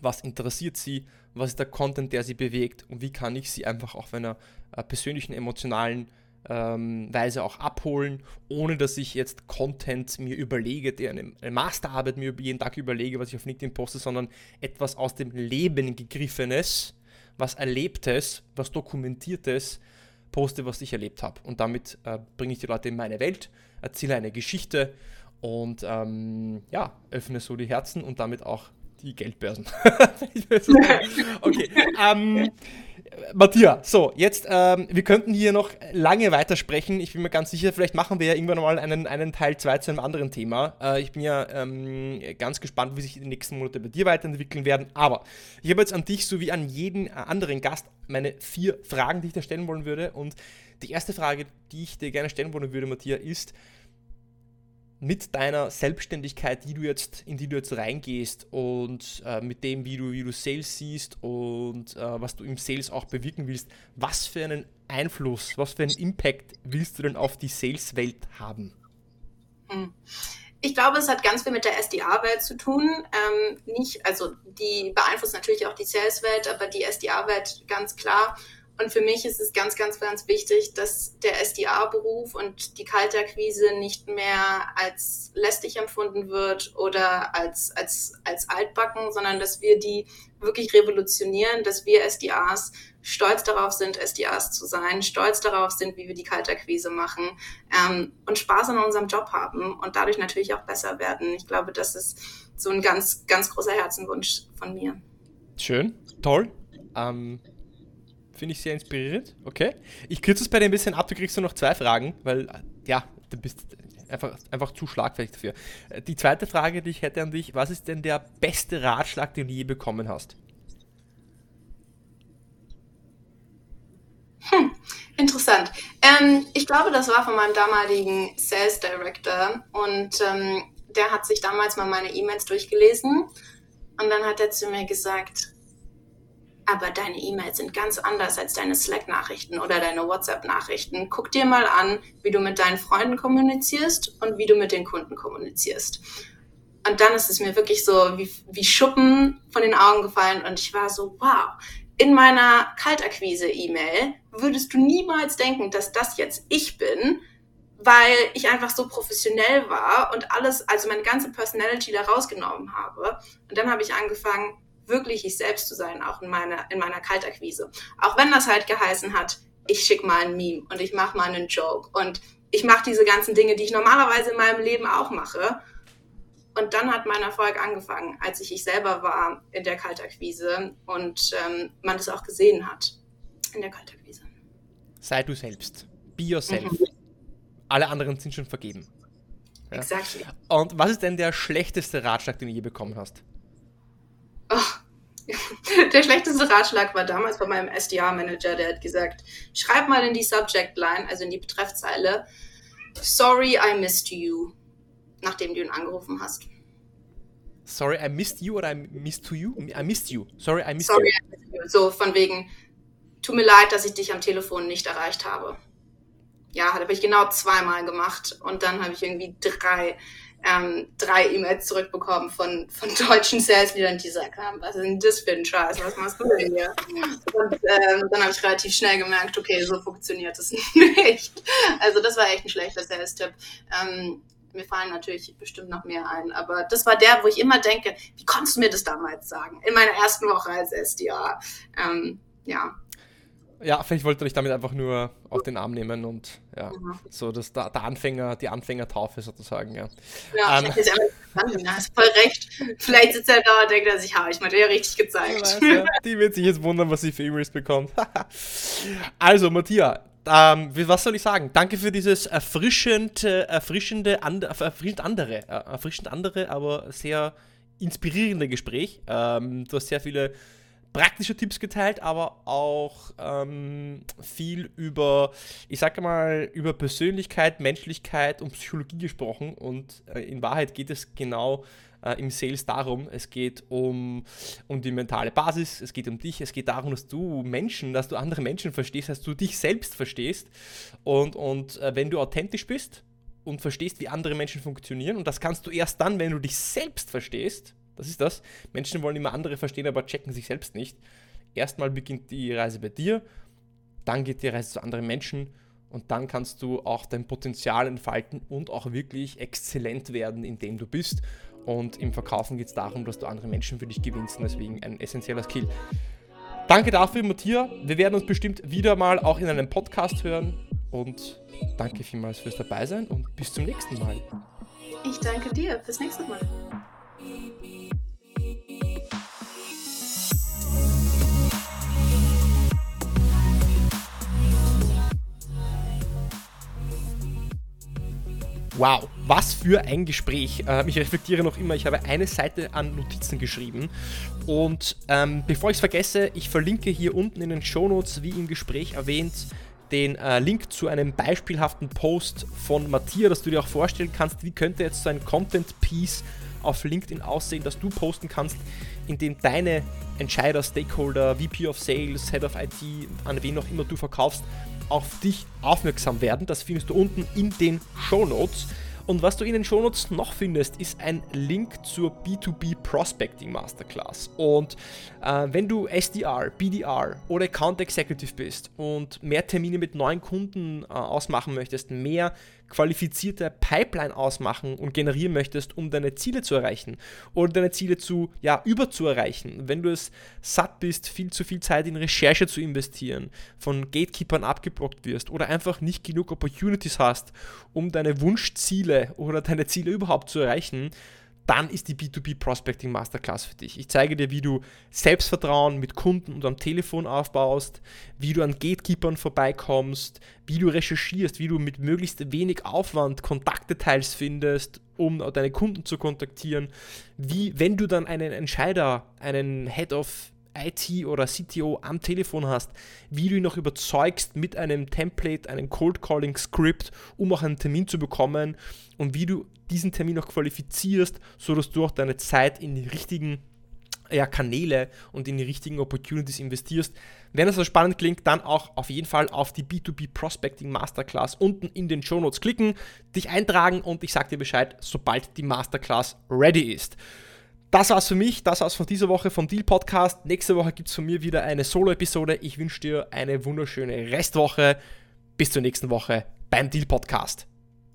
was interessiert sie, was ist der Content, der sie bewegt und wie kann ich sie einfach auf einer äh, persönlichen, emotionalen ähm, Weise auch abholen, ohne dass ich jetzt Content mir überlege, der eine, eine Masterarbeit mir jeden Tag überlege, was ich auf LinkedIn poste, sondern etwas aus dem Leben gegriffenes, was Erlebtes, was Dokumentiertes poste, was ich erlebt habe. Und damit äh, bringe ich die Leute in meine Welt, erzähle eine Geschichte und ähm, ja, öffne so die Herzen und damit auch die Geldbörsen. Okay, ähm, Matthias, so, jetzt, ähm, wir könnten hier noch lange weitersprechen. Ich bin mir ganz sicher, vielleicht machen wir ja irgendwann mal einen, einen Teil zwei zu einem anderen Thema. Äh, ich bin ja ähm, ganz gespannt, wie sich die nächsten Monate bei dir weiterentwickeln werden. Aber ich habe jetzt an dich, sowie an jeden anderen Gast, meine vier Fragen, die ich dir stellen wollen würde. Und die erste Frage, die ich dir gerne stellen wollen würde, Matthias, ist, mit deiner Selbstständigkeit, die du jetzt, in die du jetzt reingehst und äh, mit dem, wie du, wie du Sales siehst und äh, was du im Sales auch bewirken willst, was für einen Einfluss, was für einen Impact willst du denn auf die Sales-Welt haben? Ich glaube, es hat ganz viel mit der S D A-Welt zu tun. Ähm, nicht, also die beeinflusst natürlich auch die Sales-Welt, aber die S D A-Welt ganz klar. Und für mich ist es ganz, ganz, ganz wichtig, dass der S D A-Beruf und die Kaltakquise nicht mehr als lästig empfunden wird oder als, als, als altbacken, sondern dass wir die wirklich revolutionieren, dass wir S D As stolz darauf sind, S D As zu sein, stolz darauf sind, wie wir die Kaltakquise machen, ähm, und Spaß an unserem Job haben und dadurch natürlich auch besser werden. Ich glaube, das ist so ein ganz, ganz großer Herzenwunsch von mir. Schön, toll. Ähm Finde ich sehr inspirierend. Okay. Ich kürze es bei dir ein bisschen ab, du kriegst nur noch zwei Fragen, weil, ja, du bist einfach, einfach zu schlagfertig dafür. Die zweite Frage, die ich hätte an dich, was ist denn der beste Ratschlag, den du je bekommen hast? Hm, interessant. Ähm, ich glaube, das war von meinem damaligen Sales Director und ähm, der hat sich damals mal meine E-Mails durchgelesen und dann hat er zu mir gesagt, aber deine E-Mails sind ganz anders als deine Slack-Nachrichten oder deine WhatsApp-Nachrichten. Guck dir mal an, wie du mit deinen Freunden kommunizierst und wie du mit den Kunden kommunizierst. Und dann ist es mir wirklich so wie, wie Schuppen von den Augen gefallen und ich war so, wow, in meiner Kaltakquise-E-Mail würdest du niemals denken, dass das jetzt ich bin, weil ich einfach so professionell war und alles, also meine ganze Personality da rausgenommen habe. Und dann habe ich angefangen, wirklich ich selbst zu sein, auch in meiner, in meiner Kaltakquise. Auch wenn das halt geheißen hat, ich schicke mal ein Meme und ich mache mal einen Joke und ich mache diese ganzen Dinge, die ich normalerweise in meinem Leben auch mache. Und dann hat mein Erfolg angefangen, als ich ich selber war in der Kaltakquise und ähm, man das auch gesehen hat in der Kaltakquise. Sei du selbst. Be yourself. Mhm. Alle anderen sind schon vergeben. Ja? Exactly. Und was ist denn der schlechteste Ratschlag, den du je bekommen hast? Oh, der schlechteste Ratschlag war damals von meinem S D R-Manager, der hat gesagt, schreib mal in die Subject-Line, also in die Betreffzeile, sorry, I missed you, nachdem du ihn angerufen hast. Sorry, I missed you oder I missed to you? I missed you. Sorry, I missed sorry, you. I missed you. So, von wegen, tut mir leid, dass ich dich am Telefon nicht erreicht habe. Ja, habe ich genau zweimal gemacht und dann habe ich irgendwie drei... Ähm, drei E-Mails zurückbekommen von, von deutschen Salesleadern, die gesagt haben, was ist denn das für ein Scheiß, was machst du denn hier? Und ähm, dann habe ich relativ schnell gemerkt, okay, so funktioniert das nicht. Also das war echt ein schlechter Sales-Tipp. Ähm, mir fallen natürlich bestimmt noch mehr ein, aber das war der, wo ich immer denke, wie konntest du mir das damals sagen? In meiner ersten Woche als S D A. Ähm, ja. Ja, vielleicht wollte ich damit einfach nur auf den Arm nehmen und ja, mhm. so dass der, der Anfänger, die Anfängertaufe sozusagen, ja. Ja, ähm, ist ja, hast voll recht. Vielleicht sitzt er da und denkt er sich, ha, ich mir ja richtig gezeigt. Weiß, ja. Die wird sich jetzt wundern, was sie für E-Mails bekommt. Also, Matthias, ähm, was soll ich sagen? Danke für dieses erfrischend, erfrischende, and, erfrischend andere, erfrischend andere, aber sehr inspirierende Gespräch. Ähm, du hast sehr viele praktische Tipps geteilt, aber auch ähm, viel über, ich sage mal, über Persönlichkeit, Menschlichkeit und Psychologie gesprochen und äh, in Wahrheit geht es genau äh, im Sales darum, es geht um, um die mentale Basis, es geht um dich, es geht darum, dass du Menschen, dass du andere Menschen verstehst, dass du dich selbst verstehst und, und äh, wenn du authentisch bist und verstehst, wie andere Menschen funktionieren und das kannst du erst dann, wenn du dich selbst verstehst. Das ist das. Menschen wollen immer andere verstehen, aber checken sich selbst nicht. Erstmal beginnt die Reise bei dir, dann geht die Reise zu anderen Menschen Und dann kannst du auch dein Potenzial entfalten und auch wirklich exzellent werden, in dem du bist. Und im Verkaufen geht es darum, dass du andere Menschen für dich gewinnst, und deswegen ein essentieller Skill. Danke dafür, Matthias. Wir werden uns bestimmt wieder mal auch in einem Podcast hören. Und danke vielmals fürs Dabeisein und bis zum nächsten Mal. Ich danke dir. Bis nächstes Mal. Wow, was für ein Gespräch. Ich reflektiere noch immer, ich habe eine Seite an Notizen geschrieben. Und ähm, bevor ich es vergesse, ich verlinke hier unten in den Shownotes, wie im Gespräch erwähnt, den äh, Link zu einem beispielhaften Post von Matthias, dass du dir auch vorstellen kannst, wie könnte jetzt so ein Content-Piece auf LinkedIn aussehen, dass du posten kannst, in dem deine Entscheider, Stakeholder, V P of Sales, Head of I T, an wen auch immer du verkaufst, auf dich aufmerksam werden. Das findest du unten in den Shownotes. Und was du in den Shownotes noch findest, ist ein Link zur B zwei B Prospecting Masterclass. Und äh, wenn du S D R, B D R oder Account Executive bist und mehr Termine mit neuen Kunden äh, ausmachen möchtest, mehr qualifizierte Pipeline ausmachen und generieren möchtest, um deine Ziele zu erreichen oder deine Ziele zu, ja, über zu erreichen. Wenn du es satt bist, viel zu viel Zeit in Recherche zu investieren, von Gatekeepern abgeblockt wirst oder einfach nicht genug Opportunities hast, um deine Wunschziele oder deine Ziele überhaupt zu erreichen, dann ist die B zwei B Prospecting Masterclass für dich. Ich zeige dir, wie du Selbstvertrauen mit Kunden und am Telefon aufbaust, wie du an Gatekeepern vorbeikommst, wie du recherchierst, wie du mit möglichst wenig Aufwand Kontaktdetails findest, um deine Kunden zu kontaktieren, wie, wenn du dann einen Entscheider, einen Head of I T oder C T O am Telefon hast, wie du ihn noch überzeugst mit einem Template, einem Cold Calling Script, um auch einen Termin zu bekommen, und wie du diesen Termin noch qualifizierst, sodass du auch deine Zeit in die richtigen ja, Kanäle und in die richtigen Opportunities investierst. Wenn das so spannend klingt, dann auch auf jeden Fall auf die B zwei B Prospecting Masterclass unten in den Shownotes klicken, dich eintragen, und ich sag dir Bescheid, sobald die Masterclass ready ist. Das war's für mich, das war's von dieser Woche vom Deal Podcast. Nächste Woche gibt's von mir wieder eine Solo-Episode. Ich wünsche dir eine wunderschöne Restwoche. Bis zur nächsten Woche beim Deal Podcast.